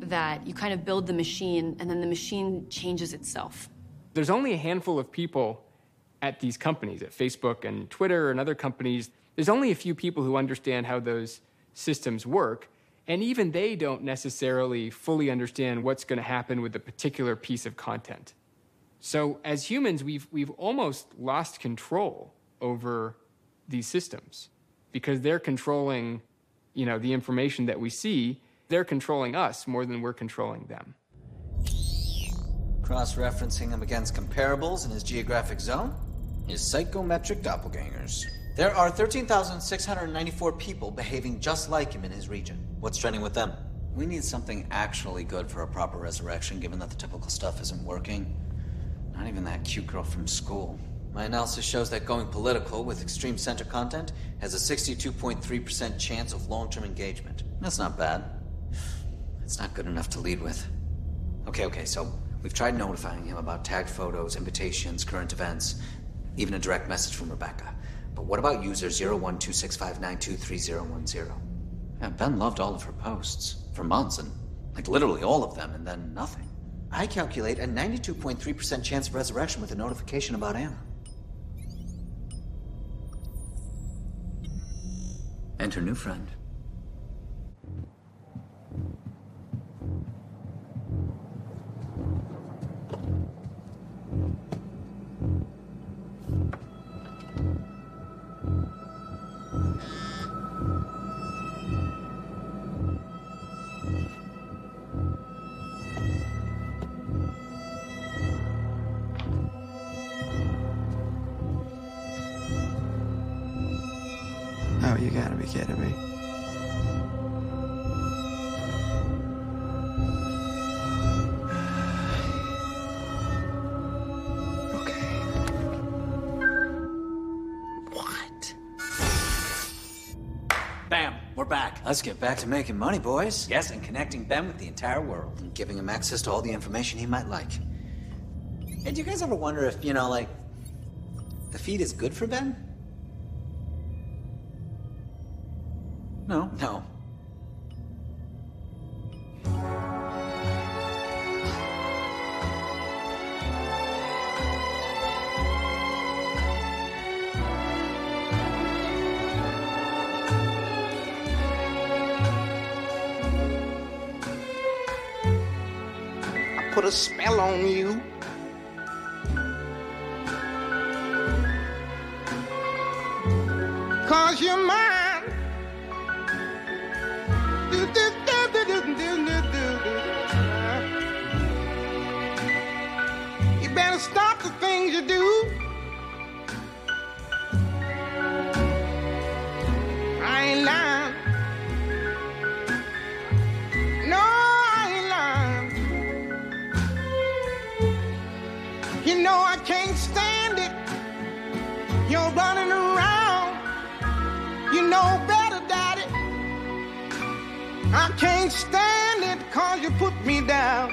that you kind of build the machine, and then the machine changes itself. There's only a handful of people at these companies, at Facebook and Twitter and other companies. There's only a few people who understand how those systems work, and even they don't necessarily fully understand what's going to happen with a particular piece of content. So as humans, we've, we've almost lost control over these systems because they're controlling, you know, the information that we see. They're controlling us more than we're controlling them. Cross-referencing him against comparables in his geographic zone, his psychometric doppelgangers. There are thirteen thousand six hundred ninety-four people behaving just like him in his region. What's trending with them? We need something actually good for a proper resurrection, given that the typical stuff isn't working. Not even that cute girl from school. My analysis shows that going political with extreme center content has a sixty-two point three percent chance of long-term engagement. That's not bad. It's not good enough to lead with. Okay, okay, so we've tried notifying him about tagged photos, invitations, current events, even a direct message from Rebecca. But what about user zero one two six five nine two three zero one zero? Yeah, Ben loved all of her posts for months, and like literally all of them, and then nothing. I calculate a ninety-two point three percent chance of resurrection with a notification about Anna. And her new friend. kidding me? Let's get back to making money, boys. Yes, and connecting Ben with the entire world and giving him access to all the information he might like. Hey, do you guys ever wonder if, you know, like, the feed is good for Ben? No. No. Put a spell on you. Cause you're mine. Do, do, do, do, do, do, do, do. You better stop the things you do. I ain't lying. You know I can't stand it. You're running around. You know better, Daddy. I can't stand it 'cause you put me down.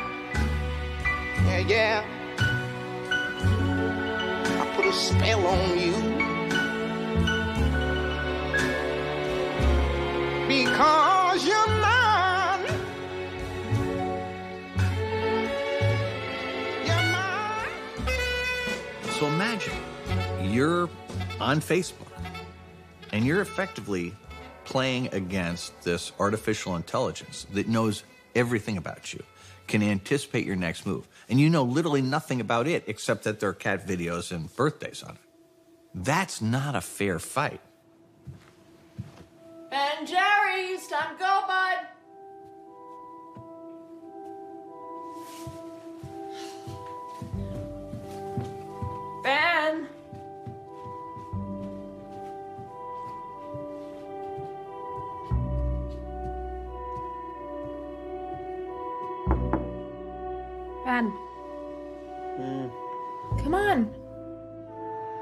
Yeah, yeah. I put a spell on you. Because you're mine. You're mine. So imagine you're on Facebook and you're effectively playing against this artificial intelligence that knows everything about you, can anticipate your next move, and you know literally nothing about it except that there are cat videos and birthdays on it. That's not a fair fight. Ben, Jerry, it's time to go, bud. Ben! Ben. Mm. Come on.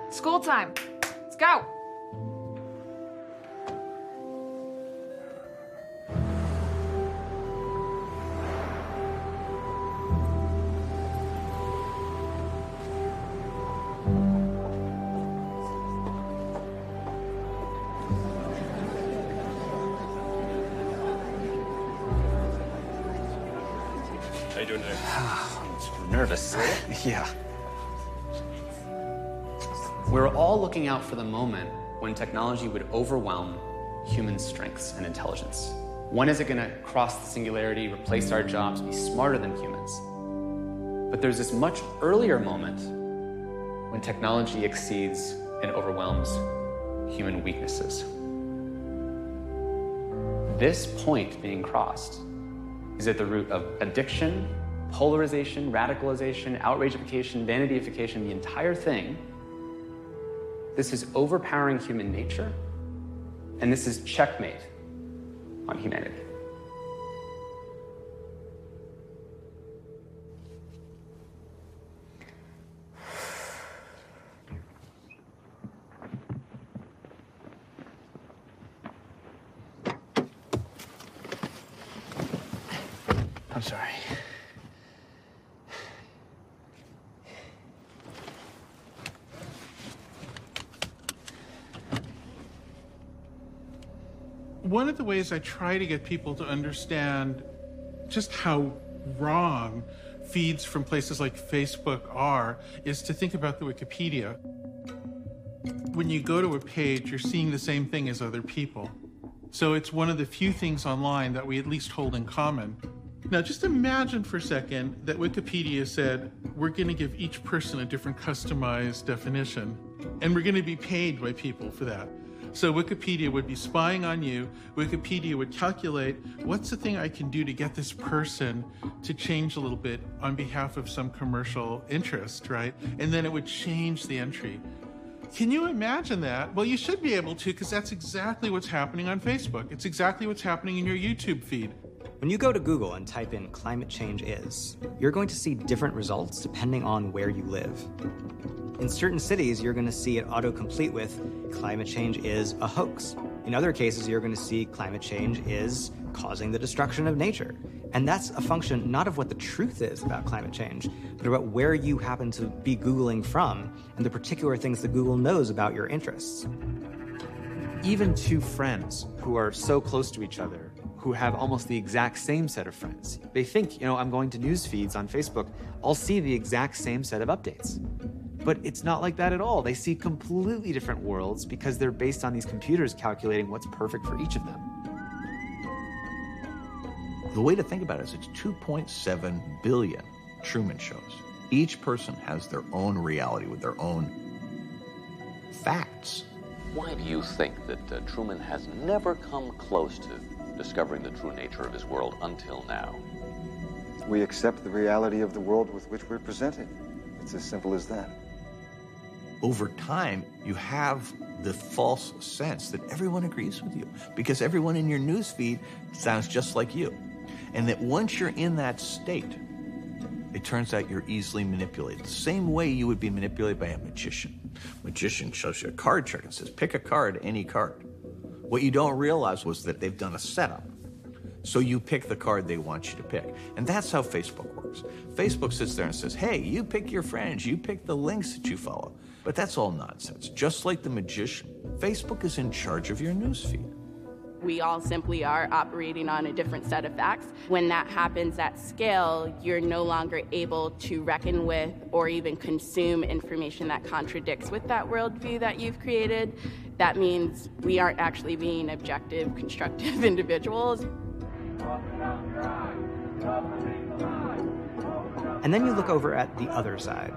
It's school time. Let's go. Nervous. Yeah. We're all looking out for the moment when technology would overwhelm human strengths and intelligence. When is it going to cross the singularity, replace our jobs, be smarter than humans? But there's this much earlier moment when technology exceeds and overwhelms human weaknesses. This point being crossed is at the root of addiction, polarization, radicalization, outrageification, vanityification, the entire thing. This is overpowering human nature, and this is checkmate on humanity. I'm sorry. One of the ways I try to get people to understand just how wrong feeds from places like Facebook are is to think about the Wikipedia. When you go to a page, you're seeing the same thing as other people. So it's one of the few things online that we at least hold in common. Now, just imagine for a second that Wikipedia said, we're going to give each person a different customized definition, and we're going to be paid by people for that. So Wikipedia would be spying on you. Wikipedia would calculate, what's the thing I can do to get this person to change a little bit on behalf of some commercial interest, right? And then it would change the entry. Can you imagine that? Well, you should be able to, because that's exactly what's happening on Facebook. It's exactly what's happening in your YouTube feed. When you go to Google and type in climate change is, you're going to see different results depending on where you live. In certain cities, you're going to see it autocomplete with climate change is a hoax. In other cases, you're going to see climate change is causing the destruction of nature. And that's a function not of what the truth is about climate change, but about where you happen to be Googling from and the particular things that Google knows about your interests. Even two friends who are so close to each other, who have almost the exact same set of friends, they think, you know, I'm going to news feeds on Facebook, I'll see the exact same set of updates. But it's not like that at all. They see completely different worlds because they're based on these computers calculating what's perfect for each of them. The way to think about it is it's two point seven billion Truman Shows. Each person has their own reality with their own facts. Why do you think that uh, Truman has never come close to discovering the true nature of his world until now? We accept the reality of the world with which we're presented. It's as simple as that. Over time, you have the false sense that everyone agrees with you because everyone in your newsfeed sounds just like you. And that once you're in that state, it turns out you're easily manipulated. The same way you would be manipulated by a magician. A magician shows you a card trick and says, pick a card, any card. What you don't realize was that they've done a setup. So you pick the card they want you to pick. And that's how Facebook works. Facebook sits there and says, hey, you pick your friends, you pick the links that you follow. But that's all nonsense. Just like the magician, Facebook is in charge of your newsfeed. We all simply are operating on a different set of facts. When that happens at scale, you're no longer able to reckon with or even consume information that contradicts with that worldview that you've created. That means we aren't actually being objective, constructive individuals. And then you look over at the other side,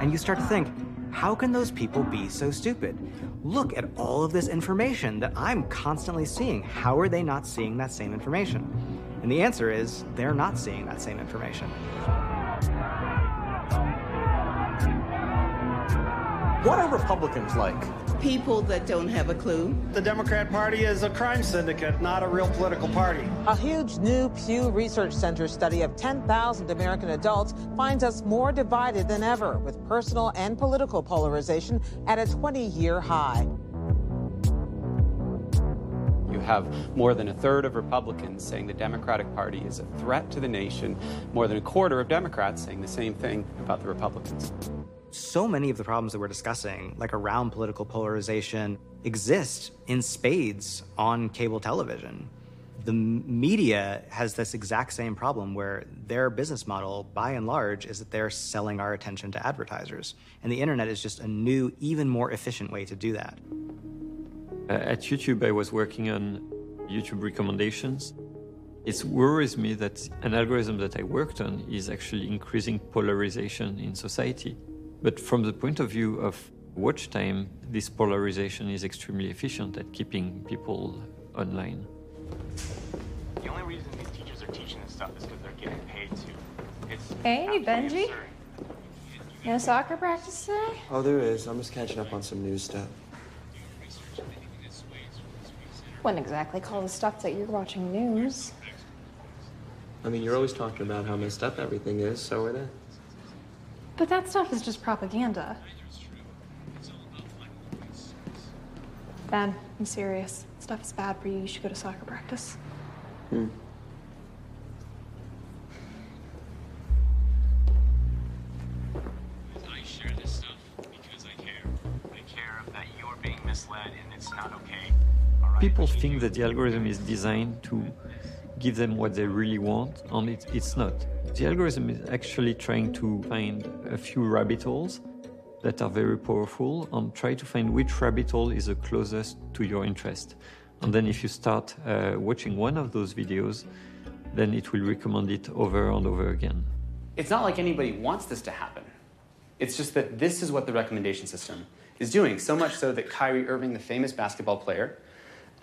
and you start to think, how can those people be so stupid? Look at all of this information that I'm constantly seeing. How are they not seeing that same information? And the answer is, they're not seeing that same information. What are Republicans like? People that don't have a clue. The Democrat Party is a crime syndicate, not a real political party. A huge new Pew Research Center study of ten thousand American adults finds us more divided than ever, with personal and political polarization at a twenty-year high. You have more than a third of Republicans saying the Democratic Party is a threat to the nation, more than a quarter of Democrats saying the same thing about the Republicans. So many of the problems that we're discussing, like around political polarization, exist in spades on cable television. The media has this exact same problem where their business model, by and large, is that they're selling our attention to advertisers. And the internet is just a new, even more efficient way to do that. At YouTube, I was working on YouTube recommendations. It worries me that an algorithm that I worked on is actually increasing polarization in society. But from the point of view of watch time, this polarization is extremely efficient at keeping people online. The only reason these teachers are teaching this stuff is because they're getting paid to. It's hey, Benji. No soccer practice today? Oh, there is. I'm just catching up on some news stuff. Wouldn't exactly call the stuff that you're watching news. I mean, you're always talking about how messed up everything is, so it is. But that stuff is just propaganda. Ben, I'm serious. Stuff is bad for you. You should go to soccer practice. Hmm. I share this stuff because I care. I care that you're being misled and it's not okay. All right? People think that the algorithm is designed to give them what they really want, and it, it's not. The algorithm is actually trying to find a few rabbit holes that are very powerful and try to find which rabbit hole is the closest to your interest. And then if you start uh, watching one of those videos, then it will recommend it over and over again. It's not like anybody wants this to happen. It's just that this is what the recommendation system is doing, so much so that Kyrie Irving, the famous basketball player,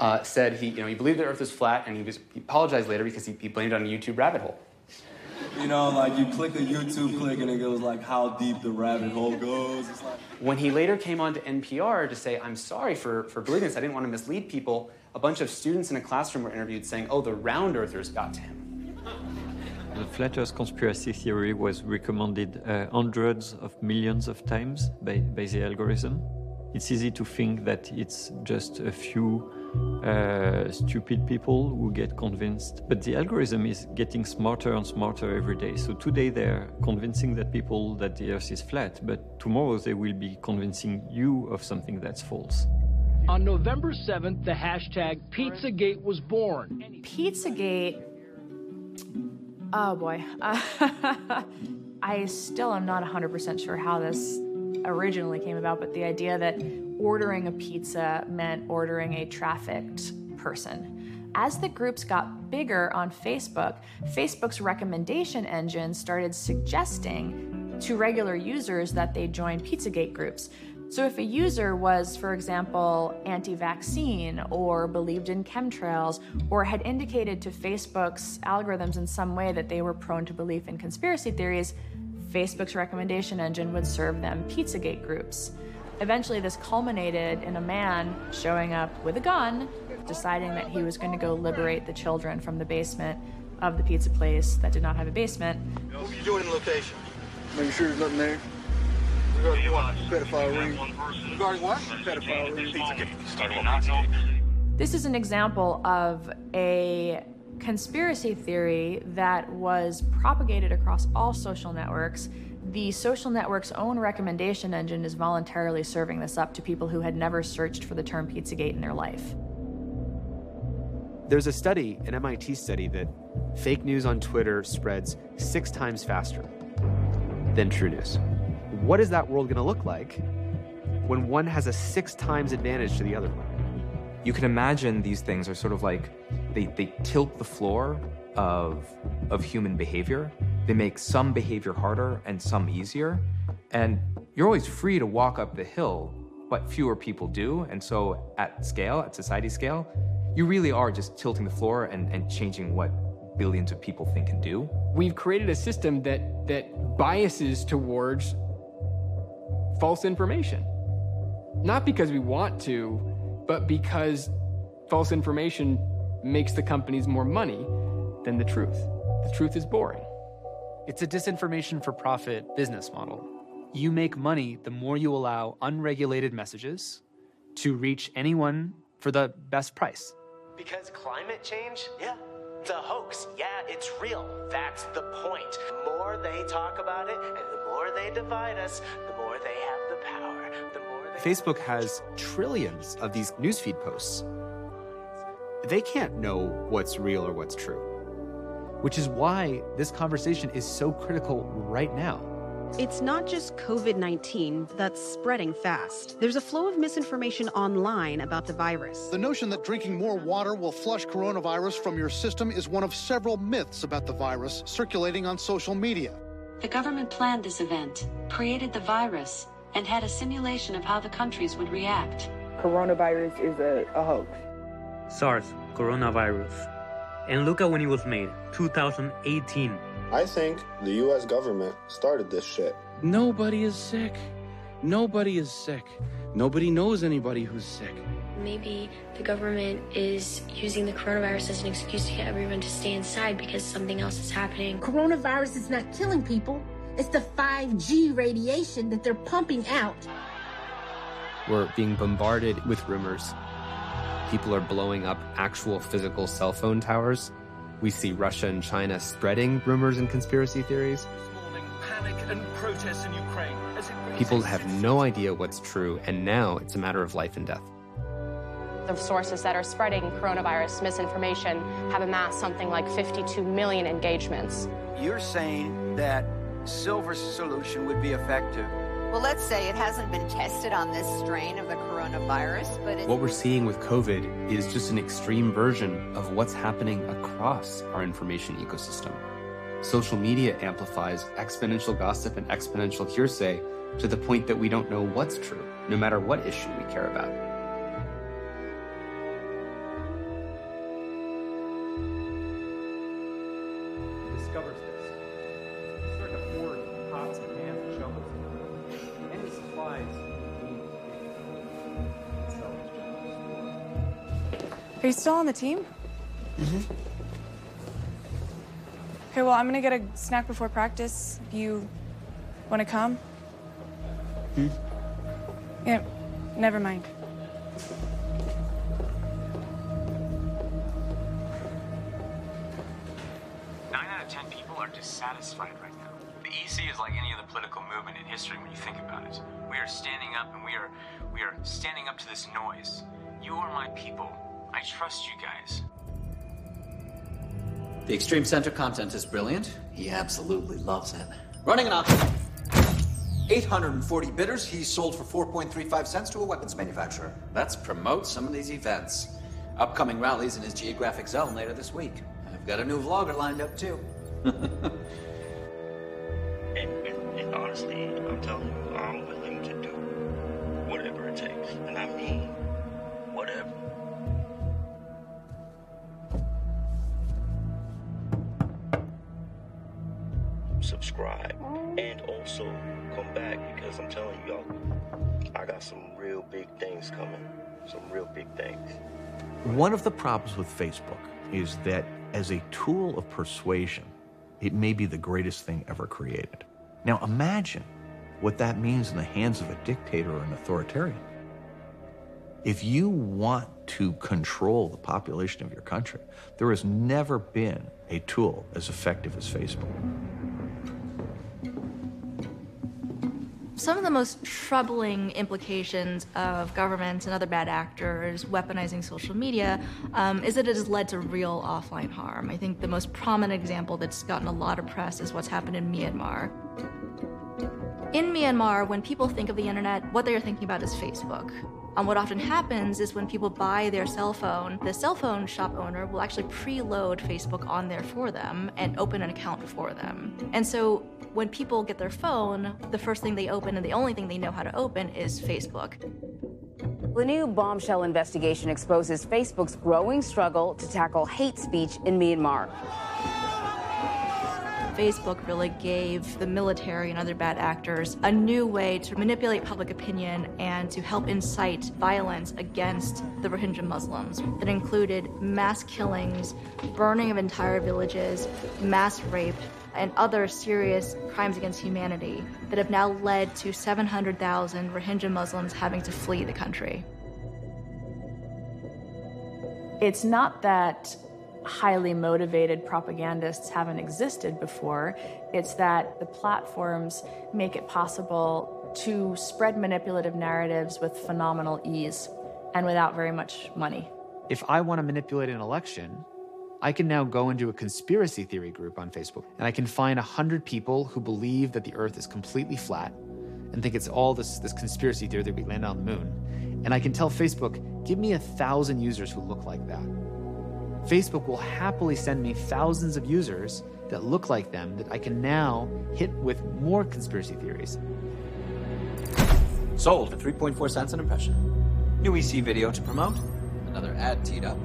uh, said he, you know, he believed the Earth was flat, and he, was, he apologized later because he, he blamed it on a YouTube rabbit hole. You know, like you click a YouTube click and it goes like how deep the rabbit hole goes. It's like... When he later came on to N P R to say, I'm sorry for, for believing this, I didn't want to mislead people, a bunch of students in a classroom were interviewed saying, oh, the round earthers got to him. The flat earth conspiracy theory was recommended uh, hundreds of millions of times by, by the algorithm. It's easy to think that it's just a few uh, stupid people who get convinced. But the algorithm is getting smarter and smarter every day. So today they're convincing that people that the earth is flat, but tomorrow they will be convincing you of something that's false. On November seventh, the hashtag Pizzagate was born. Pizzagate? Oh boy. Uh, I still am not one hundred percent sure how this originally came about, but the idea that ordering a pizza meant ordering a trafficked person. As the groups got bigger on Facebook, Facebook's recommendation engine started suggesting to regular users that they join Pizzagate groups. So if a user was, for example, anti-vaccine or believed in chemtrails or had indicated to Facebook's algorithms in some way that they were prone to belief in conspiracy theories, Facebook's recommendation engine would serve them Pizzagate groups. Eventually, this culminated in a man showing up with a gun, deciding that he was going to go liberate the children from the basement of the pizza place that did not have a basement. What were you doing in the location? Making sure there's nothing there. Regarding what? Pedophile ring. Regarding what? Pedophile ring. Pizzagate. This is an example of a conspiracy theory that was propagated across all social networks. The social network's own recommendation engine is voluntarily serving this up to people who had never searched for the term Pizzagate in their life. There's a study, an M I T study, that fake news on Twitter spreads six times faster than true news. What is that world going to look like when one has a six times advantage to the other one? You can imagine these things are sort of like, they, they tilt the floor of, of human behavior. They make some behavior harder and some easier. And you're always free to walk up the hill, but fewer people do. And so at scale, at society scale, you really are just tilting the floor and, and changing what billions of people think and do. We've created a system that, that biases towards false information. Not because we want to, but because false information makes the companies more money than the truth. The truth is boring. It's a disinformation for profit business model. You make money the more you allow unregulated messages to reach anyone for the best price. Because climate change? Yeah. It's a hoax. Yeah, it's real. That's the point. The more they talk about it and the more they divide us, the more they have the power, the more Facebook has trillions of these newsfeed posts. They can't know what's real or what's true, which is why this conversation is so critical right now. It's not just COVID nineteen that's spreading fast. There's a flow of misinformation online about the virus. The notion that drinking more water will flush coronavirus from your system is one of several myths about the virus circulating on social media. The government planned this event, created the virus, and had a simulation of how the countries would react. Coronavirus is a, a hoax. SARS, coronavirus. And look at when it was made, two thousand eighteen. I think the U S government started this shit. Nobody is sick. Nobody is sick. Nobody knows anybody who's sick. Maybe the government is using the coronavirus as an excuse to get everyone to stay inside because something else is happening. Coronavirus is not killing people. It's the five G radiation that they're pumping out. We're being bombarded with rumors. People are blowing up actual physical cell phone towers. We see Russia and China spreading rumors and conspiracy theories. This morning, panic and protest in Ukraine. People have no idea what's true, and now it's a matter of life and death. The sources that are spreading coronavirus misinformation have amassed something like fifty-two million engagements. You're saying that silver solution would be effective. Well, let's say it hasn't been tested on this strain of the coronavirus, but... It... What we're seeing with COVID is just an extreme version of what's happening across our information ecosystem. Social media amplifies exponential gossip and exponential hearsay to the point that we don't know what's true, no matter what issue we care about. Discovers this. Are you still on the team? Mm-hmm. Okay, well, I'm gonna get a snack before practice. You wanna come? Hmm? Yeah, never mind. Nine out of ten people are dissatisfied right now. The E C is like any other political movement in history when you think about it. We are standing up and we are, we are standing up to this noise. You are my people. I trust you guys. The extreme center content is brilliant. He absolutely loves it. Running an auction. eight hundred forty bidders. He sold for four point three five cents to a weapons manufacturer. Let's promote some of these events. Upcoming rallies in his geographic zone later this week. I've got a new vlogger lined up, too. It, it, it, honestly, I'm telling you, I'm willing to do whatever it takes. And I mean, whatever. Subscribe and also come back, because I'm telling y'all, I got some real big things coming. Some real big things. One of the problems with Facebook is that as a tool of persuasion, it may be the greatest thing ever created. Now imagine what that means in the hands of a dictator or an authoritarian. If you want to control the population of your country, there has never been a tool as effective as Facebook. Some of the most troubling implications of governments and other bad actors weaponizing social media um, is that it has led to real offline harm. I think the most prominent example that's gotten a lot of press is what's happened in Myanmar. In Myanmar, when people think of the internet, what they are thinking about is Facebook. Um, what often happens is when people buy their cell phone, the cell phone shop owner will actually preload Facebook on there for them and open an account for them. And so when people get their phone, the first thing they open and the only thing they know how to open is Facebook. The new bombshell investigation exposes Facebook's growing struggle to tackle hate speech in Myanmar. Facebook really gave the military and other bad actors a new way to manipulate public opinion and to help incite violence against the Rohingya Muslims. That included mass killings, burning of entire villages, mass rape, and other serious crimes against humanity that have now led to seven hundred thousand Rohingya Muslims having to flee the country. It's not that highly motivated propagandists haven't existed before. It's that the platforms make it possible to spread manipulative narratives with phenomenal ease and without very much money. If I want to manipulate an election, I can now go into a conspiracy theory group on Facebook, and I can find one hundred people who believe that the Earth is completely flat and think it's all this, this conspiracy theory that we land on the moon. And I can tell Facebook, give me a thousand users who look like that. Facebook will happily send me thousands of users that look like them that I can now hit with more conspiracy theories. Sold for three point four cents an impression. New E C video to promote. Another ad teed up.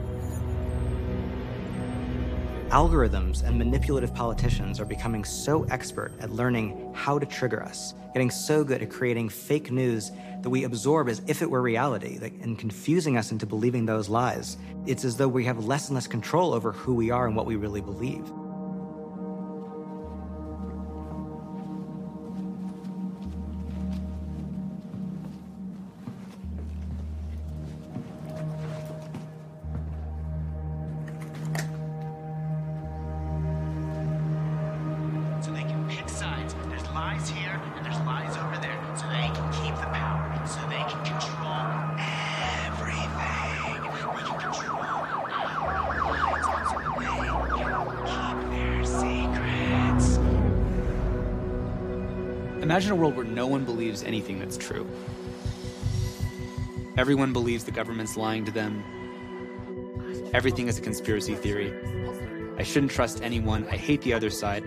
Algorithms and manipulative politicians are becoming so expert at learning how to trigger us, getting so good at creating fake news that we absorb as if it were reality, and confusing us into believing those lies. It's as though we have less and less control over who we are and what we really believe. Imagine a world where no one believes anything that's true. Everyone believes the government's lying to them. Everything is a conspiracy theory. I shouldn't trust anyone. I hate the other side.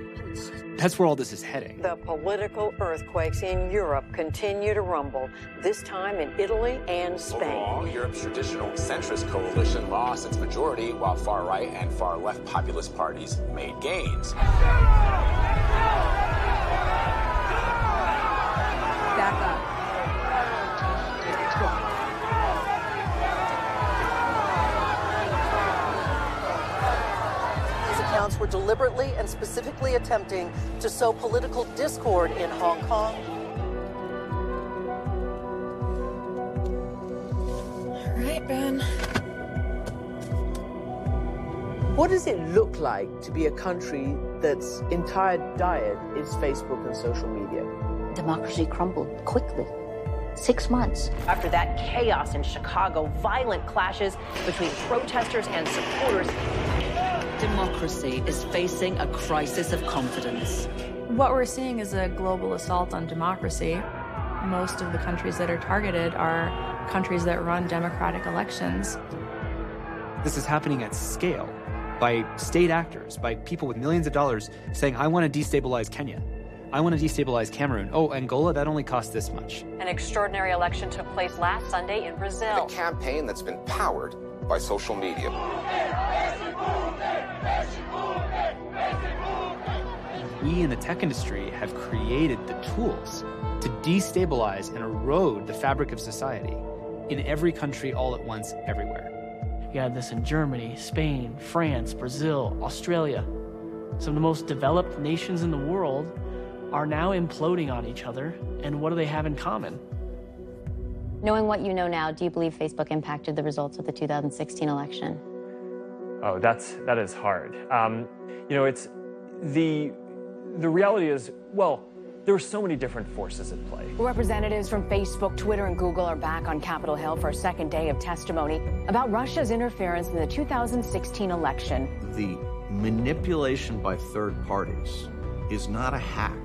That's where all this is heading. The political earthquakes in Europe continue to rumble, this time in Italy and Spain. Overall, Europe's traditional centrist coalition lost its majority, while far-right and far-left populist parties made gains. accounts were deliberately and specifically attempting to sow political discord in Hong Kong. All right, Ben. What does it look like to be a country that's entire diet is Facebook and social media? Democracy crumbled quickly. Six months. After that chaos in Chicago, violent clashes between protesters and supporters. Democracy is facing a crisis of confidence. What we're seeing is a global assault on democracy. Most of the countries that are targeted are countries that run democratic elections. This is happening at scale, by state actors, by people with millions of dollars saying, I want to destabilize Kenya. I want to destabilize Cameroon. Oh, Angola, that only costs this much. An extraordinary election took place last Sunday in Brazil. A campaign that's been powered by social media. We in the tech industry have created the tools to destabilize and erode the fabric of society in every country all at once, everywhere. You had this in Germany, Spain, France, Brazil, Australia. Some of the most developed nations in the world are now imploding on each other, and what do they have in common? Knowing what you know now, do you believe Facebook impacted the results of the two thousand sixteen election? Oh, that's, that is hard. Um, you know, it's, the, the reality is, well, there are so many different forces at play. Representatives from Facebook, Twitter, and Google are back on Capitol Hill for a second day of testimony about Russia's interference in the two thousand sixteen election. The manipulation by third parties is not a hack,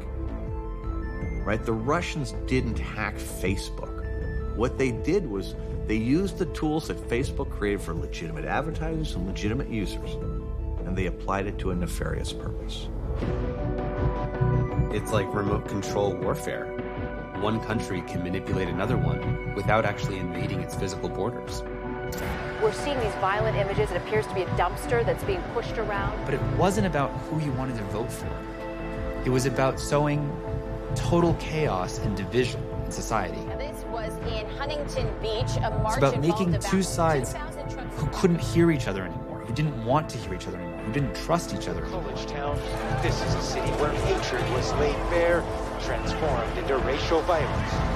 right? The Russians didn't hack Facebook. What they did was they used the tools that Facebook created for legitimate advertisers and legitimate users, and they applied it to a nefarious purpose. It's like remote control warfare. One country can manipulate another one without actually invading its physical borders. We're seeing these violent images. It appears to be a dumpster that's being pushed around. But it wasn't about who you wanted to vote for. It was about sowing total chaos and division in society. And this was in Huntington Beach, a march. It's about making two sides who couldn't hear each other anymore, who didn't want to hear each other anymore, who didn't trust each other. College Town. This is a city where hatred was laid bare, transformed into racial violence.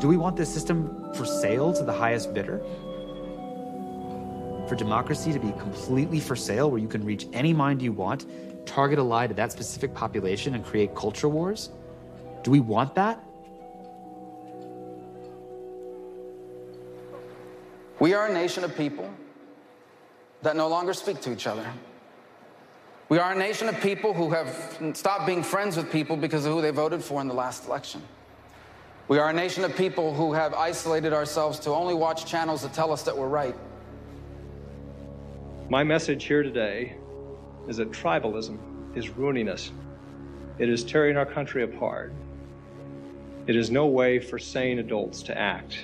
Do we want this system for sale to the highest bidder? For democracy to be completely for sale, where you can reach any mind you want, target a lie to that specific population, and create culture wars? Do we want that? We are a nation of people that no longer speak to each other. We are a nation of people who have stopped being friends with people because of who they voted for in the last election. We are a nation of people who have isolated ourselves to only watch channels that tell us that we're right. My message here today is that tribalism is ruining us. It is tearing our country apart. It is no way for sane adults to act.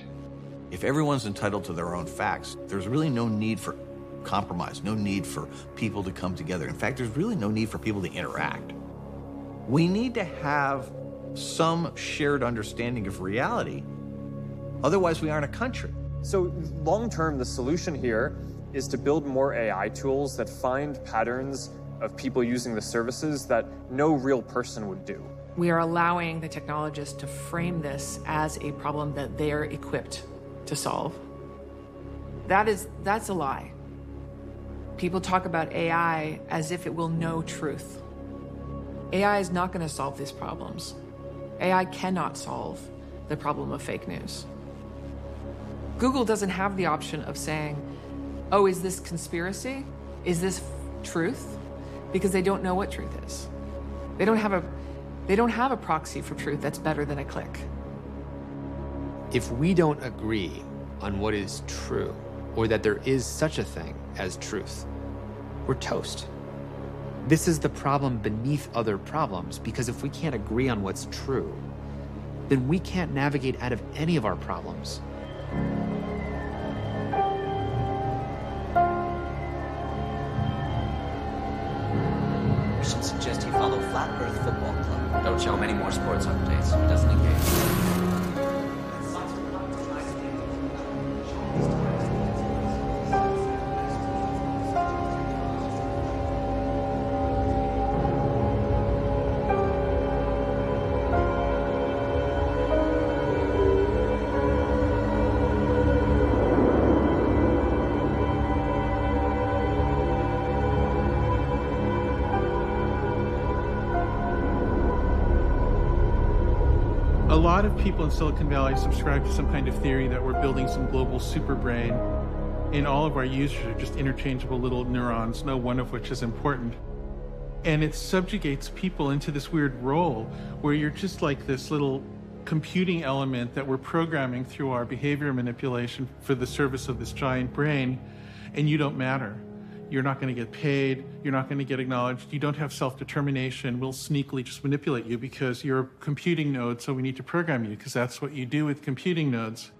If everyone's entitled to their own facts, there's really no need for compromise, no need for people to come together. In fact, there's really no need for people to interact. We need to have some shared understanding of reality. Otherwise, we aren't a country. So long-term, the solution here is to build more A I tools that find patterns of people using the services that no real person would do. We are allowing the technologists to frame this as a problem that they are equipped to solve. That is, that's a lie. People talk about A I as if it will know truth. A I is not going to solve these problems. A I cannot solve the problem of fake news. Google doesn't have the option of saying, oh, is this conspiracy? Is this truth? Because they don't know what truth is. They don't have a, they don't have a proxy for truth that's better than a click. If we don't agree on what is true, or that there is such a thing as truth, we're toast. This is the problem beneath other problems, because if we can't agree on what's true, then we can't navigate out of any of our problems. We should suggest he follow Flat Earth Football Club. Don't show him any more sports updates. He doesn't engage. A lot of people in Silicon Valley subscribe to some kind of theory that we're building some global super brain, and all of our users are just interchangeable little neurons, no one of which is important. And it subjugates people into this weird role where you're just like this little computing element that we're programming through our behavior manipulation for the service of this giant brain, and you don't matter. You're not going to get paid, you're not going to get acknowledged, you don't have self-determination, we'll sneakily just manipulate you because you're a computing node, so we need to program you, because that's what you do with computing nodes.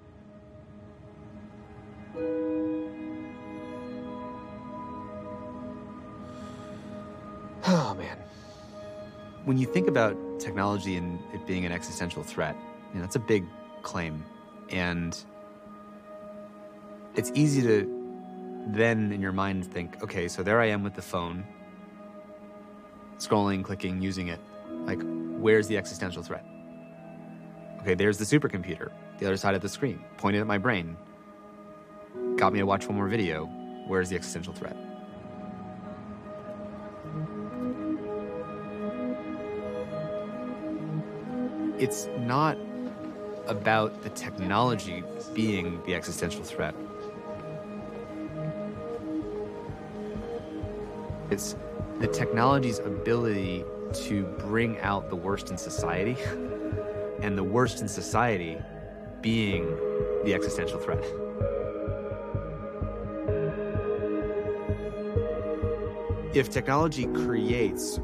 Oh, man. When you think about technology and it being an existential threat, you know, that's a big claim, and it's easy to then in your mind think, okay, so there I am with the phone, scrolling, clicking, using it. Like, where's the existential threat? Okay, there's the supercomputer, the other side of the screen, pointed at my brain. Got me to watch one more video. Where's the existential threat? It's not about the technology being the existential threat. It's the technology's ability to bring out the worst in society, and the worst in society being the existential threat. If technology creates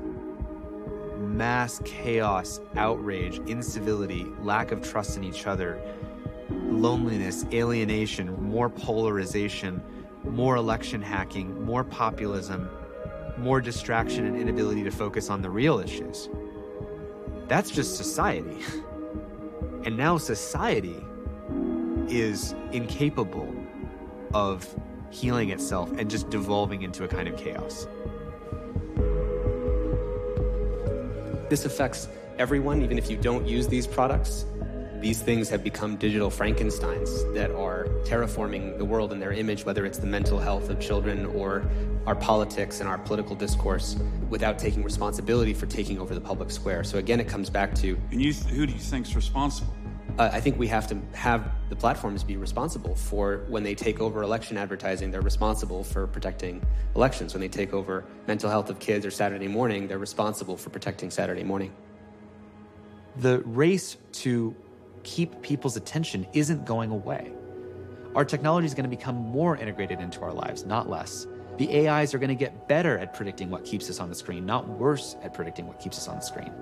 mass chaos, outrage, incivility, lack of trust in each other, loneliness, alienation, more polarization, more election hacking, more populism, more distraction and inability to focus on the real issues. That's just society. And now society is incapable of healing itself and just devolving into a kind of chaos. This affects everyone, even if you don't use these products. These things have become digital Frankensteins that are terraforming the world in their image, whether it's the mental health of children or our politics and our political discourse, without taking responsibility for taking over the public square. So again, it comes back to... And you, who do you think's responsible? Uh, I think we have to have the platforms be responsible for when they take over election advertising, they're responsible for protecting elections. When they take over mental health of kids or Saturday morning, they're responsible for protecting Saturday morning. The race to keep people's attention isn't going away. Our technology is going to become more integrated into our lives, not less. The A Is are going to get better at predicting what keeps us on the screen, not worse at predicting what keeps us on the screen.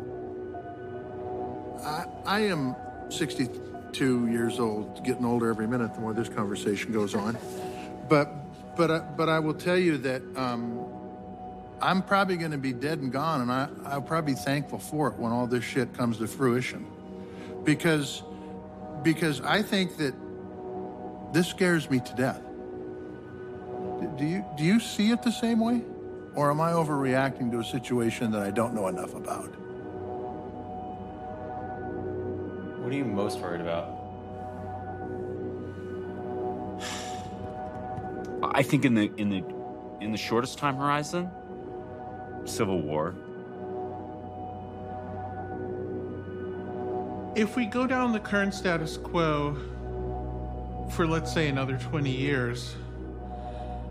I, I am sixty-two years old, getting older every minute the more this conversation goes on. But, but, I, but I will tell you that um, I'm probably going to be dead and gone, and I, I'll probably be thankful for it when all this shit comes to fruition. Because Because I think that this scares me to death. Do you, do you see it the same way? Or am I overreacting to a situation that I don't know enough about? What are you most worried about? I think in the, in the, in the shortest time horizon, civil war. If we go down the current status quo for, let's say, another twenty years,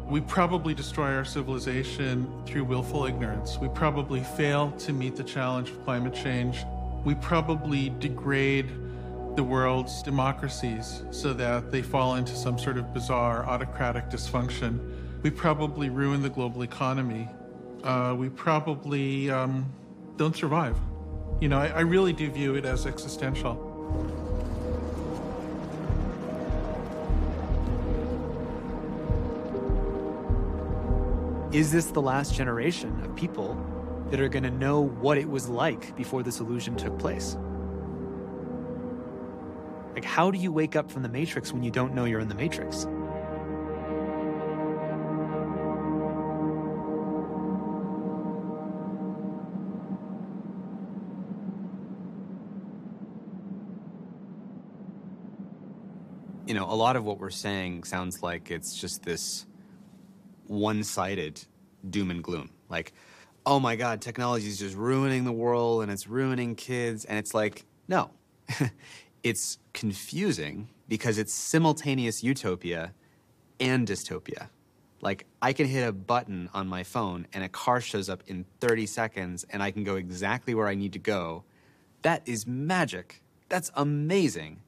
we probably destroy our civilization through willful ignorance. We probably fail to meet the challenge of climate change. We probably degrade the world's democracies so that they fall into some sort of bizarre autocratic dysfunction. We probably ruin the global economy. Uh, we probably um, don't survive. You know, I, I really do view it as existential. Is this the last generation of people that are going to know what it was like before this illusion took place? Like, how do you wake up from the Matrix when you don't know you're in the Matrix? You know, a lot of what we're saying sounds like it's just this one-sided doom and gloom. Like, oh my God, technology is just ruining the world and it's ruining kids. And it's like, no. It's confusing because it's simultaneous utopia and dystopia. Like, I can hit a button on my phone and a car shows up in thirty seconds and I can go exactly where I need to go. That is magic. That's amazing.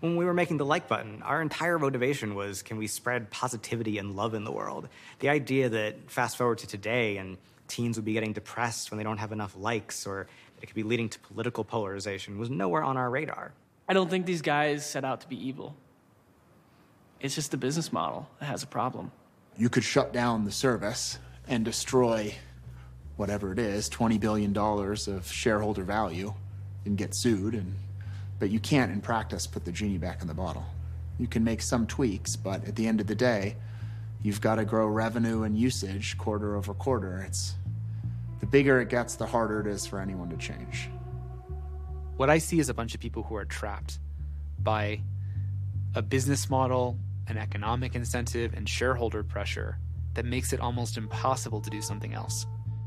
When we were making the like button, our entire motivation was, can we spread positivity and love in the world? The idea that fast forward to today and teens would be getting depressed when they don't have enough likes, or it could be leading to political polarization, was nowhere on our radar. I don't think these guys set out to be evil. It's just the business model that has a problem. You could shut down the service and destroy whatever it is, twenty billion dollars of shareholder value, and get sued, and but you can't, in practice, put the genie back in the bottle. You can make some tweaks, but at the end of the day, you've got to grow revenue and usage quarter over quarter. It's, the bigger it gets, the harder it is for anyone to change. What I see is a bunch of people who are trapped by a business model, an economic incentive, and shareholder pressure that makes it almost impossible to do something else.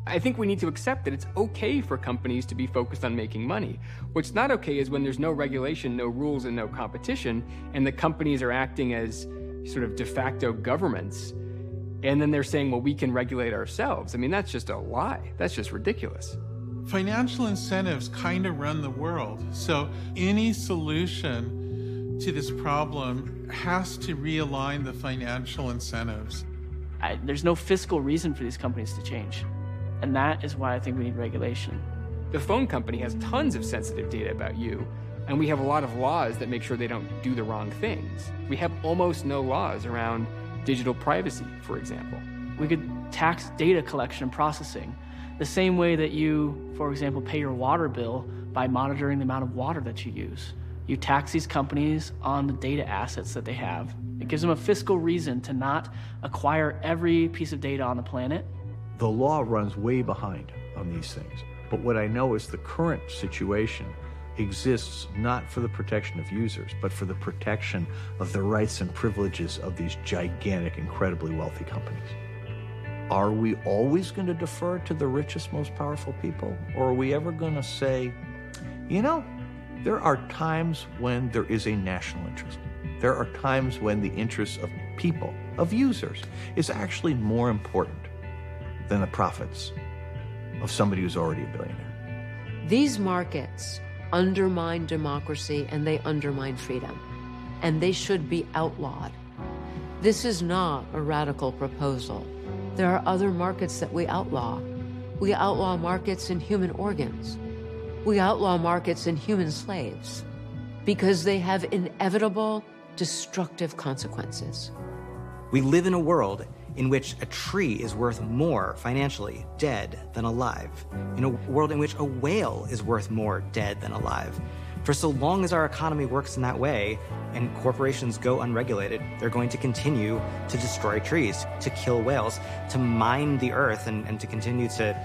I think we need to accept that it's okay for companies to be focused on making money. What's not okay is when there's no regulation, no rules, and no competition, and the companies are acting as sort of de facto governments, and then they're saying, well, we can regulate ourselves. I mean, that's just a lie. That's just ridiculous. Financial incentives kind of run the world. So any solution to this problem has to realign the financial incentives. I, there's no fiscal reason for these companies to change. And that is why I think we need regulation. The phone company has tons of sensitive data about you, and we have a lot of laws that make sure they don't do the wrong things. We have almost no laws around digital privacy, for example. We could tax data collection and processing the same way that you, for example, pay your water bill by monitoring the amount of water that you use. You tax these companies on the data assets that they have. It gives them a fiscal reason to not acquire every piece of data on the planet. The law runs way behind on these things. But what I know is the current situation exists not for the protection of users, but for the protection of the rights and privileges of these gigantic, incredibly wealthy companies. Are we always going to defer to the richest, most powerful people? Or are we ever going to say, you know, there are times when there is a national interest. There are times when the interests of people, of users, is actually more important than the profits of somebody who's already a billionaire. These markets undermine democracy and they undermine freedom, and they should be outlawed. This is not a radical proposal. There are other markets that we outlaw. We outlaw markets in human organs. We outlaw markets in human slaves because they have inevitable destructive consequences. We live in a world in which a tree is worth more financially dead than alive, in a world in which a whale is worth more dead than alive. For so long as our economy works in that way and corporations go unregulated, they're going to continue to destroy trees, to kill whales, to mine the earth, and, and to continue to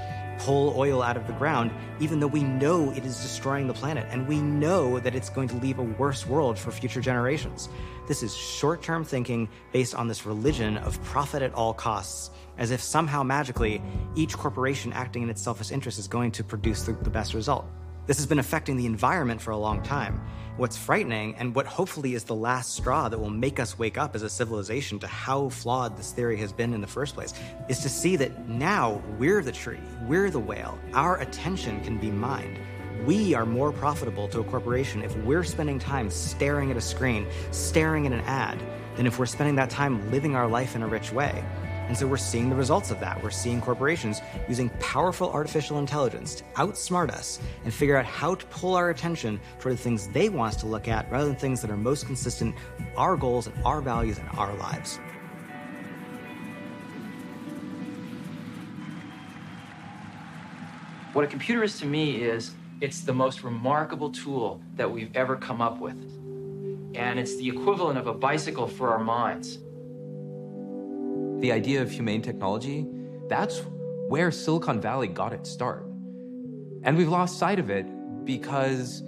pull oil out of the ground, even though we know it is destroying the planet, and we know that it's going to leave a worse world for future generations. This is short-term thinking based on this religion of profit at all costs, as if somehow magically each corporation acting in its selfish interest is going to produce the, the best result. This has been affecting the environment for a long time. What's frightening, and what hopefully is the last straw that will make us wake up as a civilization to how flawed this theory has been in the first place, is to see that now we're the tree, we're the whale, our attention can be mined. We are more profitable to a corporation if we're spending time staring at a screen, staring at an ad, than if we're spending that time living our life in a rich way. And so we're seeing the results of that. We're seeing corporations using powerful artificial intelligence to outsmart us and figure out how to pull our attention toward the things they want us to look at rather than things that are most consistent with our goals and our values and our lives. What a computer is to me is it's the most remarkable tool that we've ever come up with. And it's the equivalent of a bicycle for our minds. The idea of humane technology, that's where Silicon Valley got its start. And we've lost sight of it because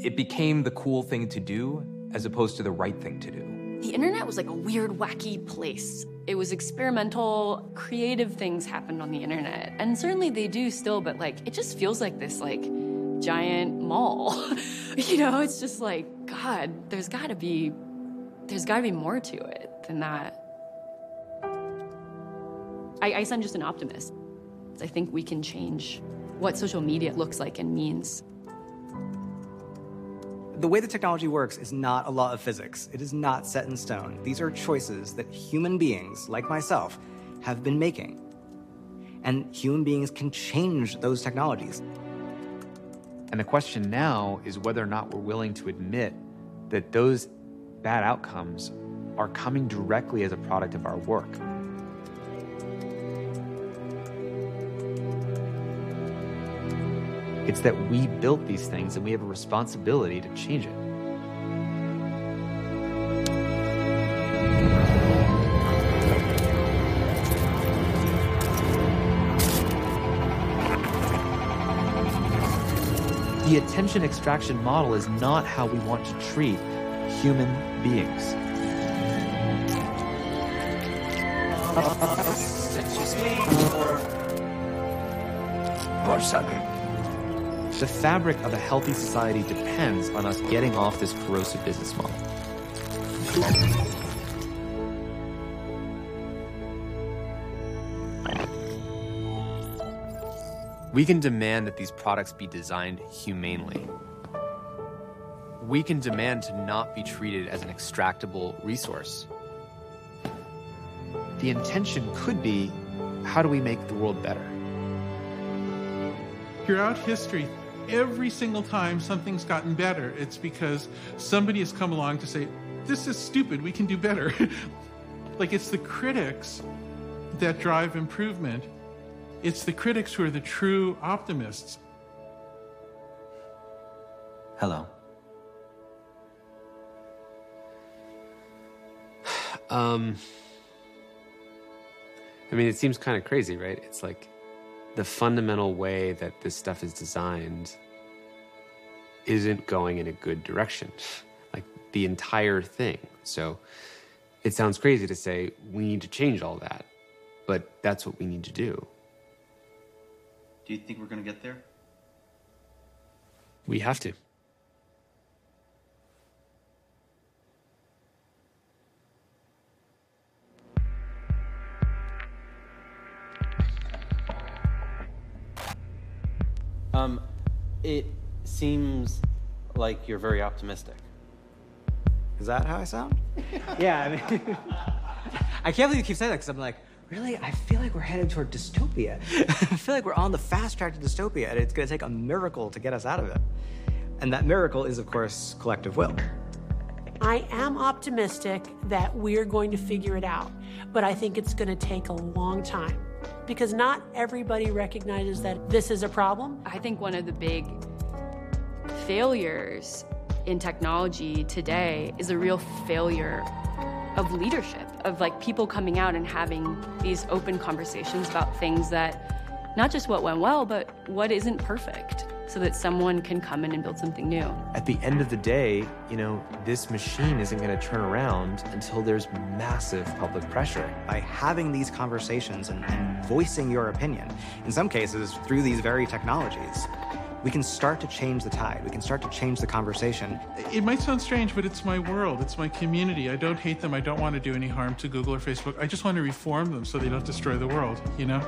it became the cool thing to do as opposed to the right thing to do. The internet was like a weird, wacky place. It was experimental, creative things happened on the internet. And certainly they do still, but like, it just feels like this like giant mall. You know, it's just like, God, there's gotta be, there's gotta be more to it than that. I guess I'm just an optimist. I think we can change what social media looks like and means. The way the technology works is not a law of physics. It is not set in stone. These are choices that human beings, like myself, have been making. And human beings can change those technologies. And the question now is whether or not we're willing to admit that those bad outcomes are coming directly as a product of our work. It's that we built these things and we have a responsibility to change it. The attention extraction model is not how we want to treat human beings. Or sucker. The fabric of a healthy society depends on us getting off this corrosive business model. We can demand that these products be designed humanely. We can demand to not be treated as an extractable resource. The intention could be, how do we make the world better? Throughout history, every single time something's gotten better, it's because somebody has come along to say, this is stupid, we can do better. Like, it's the critics that drive improvement. It's the critics who are the true optimists. Hello. Um, I mean, it seems kind of crazy, right? It's like, the fundamental way that this stuff is designed isn't going in a good direction, like the entire thing. So it sounds crazy to say we need to change all that, but that's what we need to do. Do you think we're going to get there? We have to. Um, it seems like you're very optimistic. Is that how I sound? Yeah, I mean, I can't believe you keep saying that because I'm like, really? I feel like we're headed toward dystopia. I feel like we're on the fast track to dystopia and it's going to take a miracle to get us out of it. And that miracle is, of course, collective will. I am optimistic that we're going to figure it out, but I think it's going to take a long time. Because not everybody recognizes that this is a problem. I think one of the big failures in technology today is a real failure of leadership, of like people coming out and having these open conversations about things that, not just what went well, but what isn't perfect, so that someone can come in and build something new. At the end of the day, you know, this machine isn't going to turn around until there's massive public pressure. By having these conversations and, and voicing your opinion, in some cases through these very technologies, we can start to change the tide. We can start to change the conversation. It might sound strange, but it's my world. It's my community. I don't hate them. I don't want to do any harm to Google or Facebook. I just want to reform them so they don't destroy the world, you know?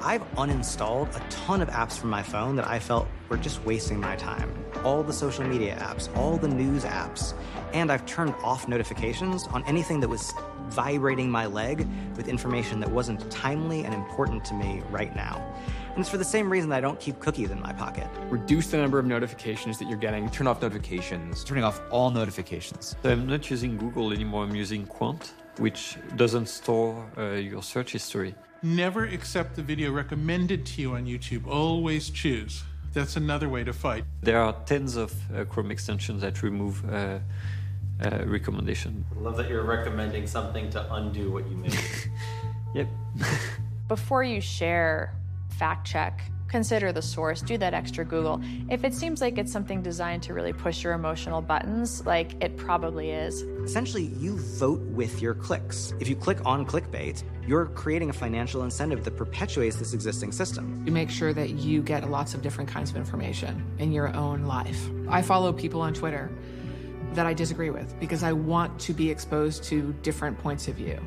I've uninstalled a ton of apps from my phone that I felt were just wasting my time. All the social media apps, all the news apps, and I've turned off notifications on anything that was vibrating my leg with information that wasn't timely and important to me right now. And it's for the same reason that I don't keep cookies in my pocket. Reduce the number of notifications that you're getting. Turn off notifications. Turning off all notifications. I'm not using Google anymore. I'm using Quant, which doesn't store uh, your search history. Never accept the video recommended to you on YouTube. Always choose. That's another way to fight. There are tens of uh, Chrome extensions that remove uh, uh, recommendation. I love that you're recommending something to undo what you made. Yep. Before you share, fact check. Consider the source. Do that extra Google. If it seems like it's something designed to really push your emotional buttons, like it probably is. Essentially, you vote with your clicks. If you click on clickbait, you're creating a financial incentive that perpetuates this existing system. You make sure that you get lots of different kinds of information in your own life. I follow people on Twitter that I disagree with because I want to be exposed to different points of view.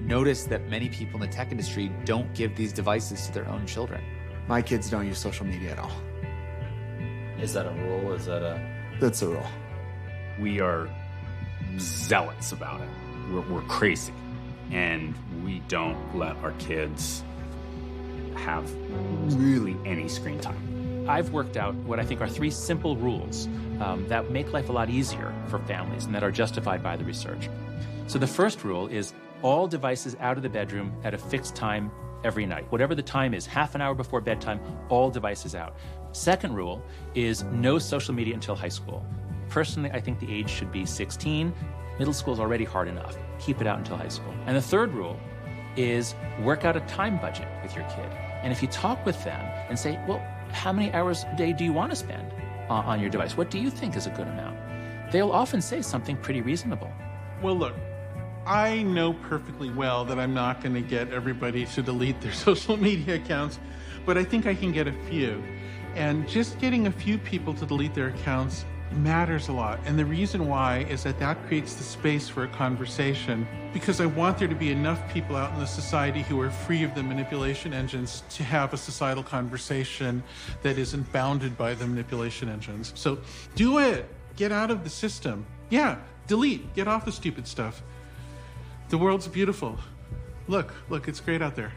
Notice that many people in the tech industry don't give these devices to their own children. My kids don't use social media at all. Is that a rule? Is that a... That's a rule. We are zealots about it. We're, we're crazy. And we don't let our kids have really any screen time. I've worked out what I think are three simple rules um, that make life a lot easier for families and that are justified by the research. So the first rule is all devices out of the bedroom at a fixed time every night. Whatever the time is, half an hour before bedtime, all devices out. Second rule is no social media until high school. Personally, I think the age should be sixteen. Middle school is already hard enough. Keep it out until high school. And the third rule is work out a time budget with your kid. And if you talk with them and say, well, how many hours a day do you want to spend uh, on your device? What do you think is a good amount? They'll often say something pretty reasonable. Well, look. I know perfectly well that I'm not going to get everybody to delete their social media accounts, but I think I can get a few. And just getting a few people to delete their accounts matters a lot. And the reason why is that that creates the space for a conversation, because I want there to be enough people out in the society who are free of the manipulation engines to have a societal conversation that isn't bounded by the manipulation engines. So do it. Get out of the system. Yeah, delete. Get off the stupid stuff. The world's beautiful. Look, look, it's great out there.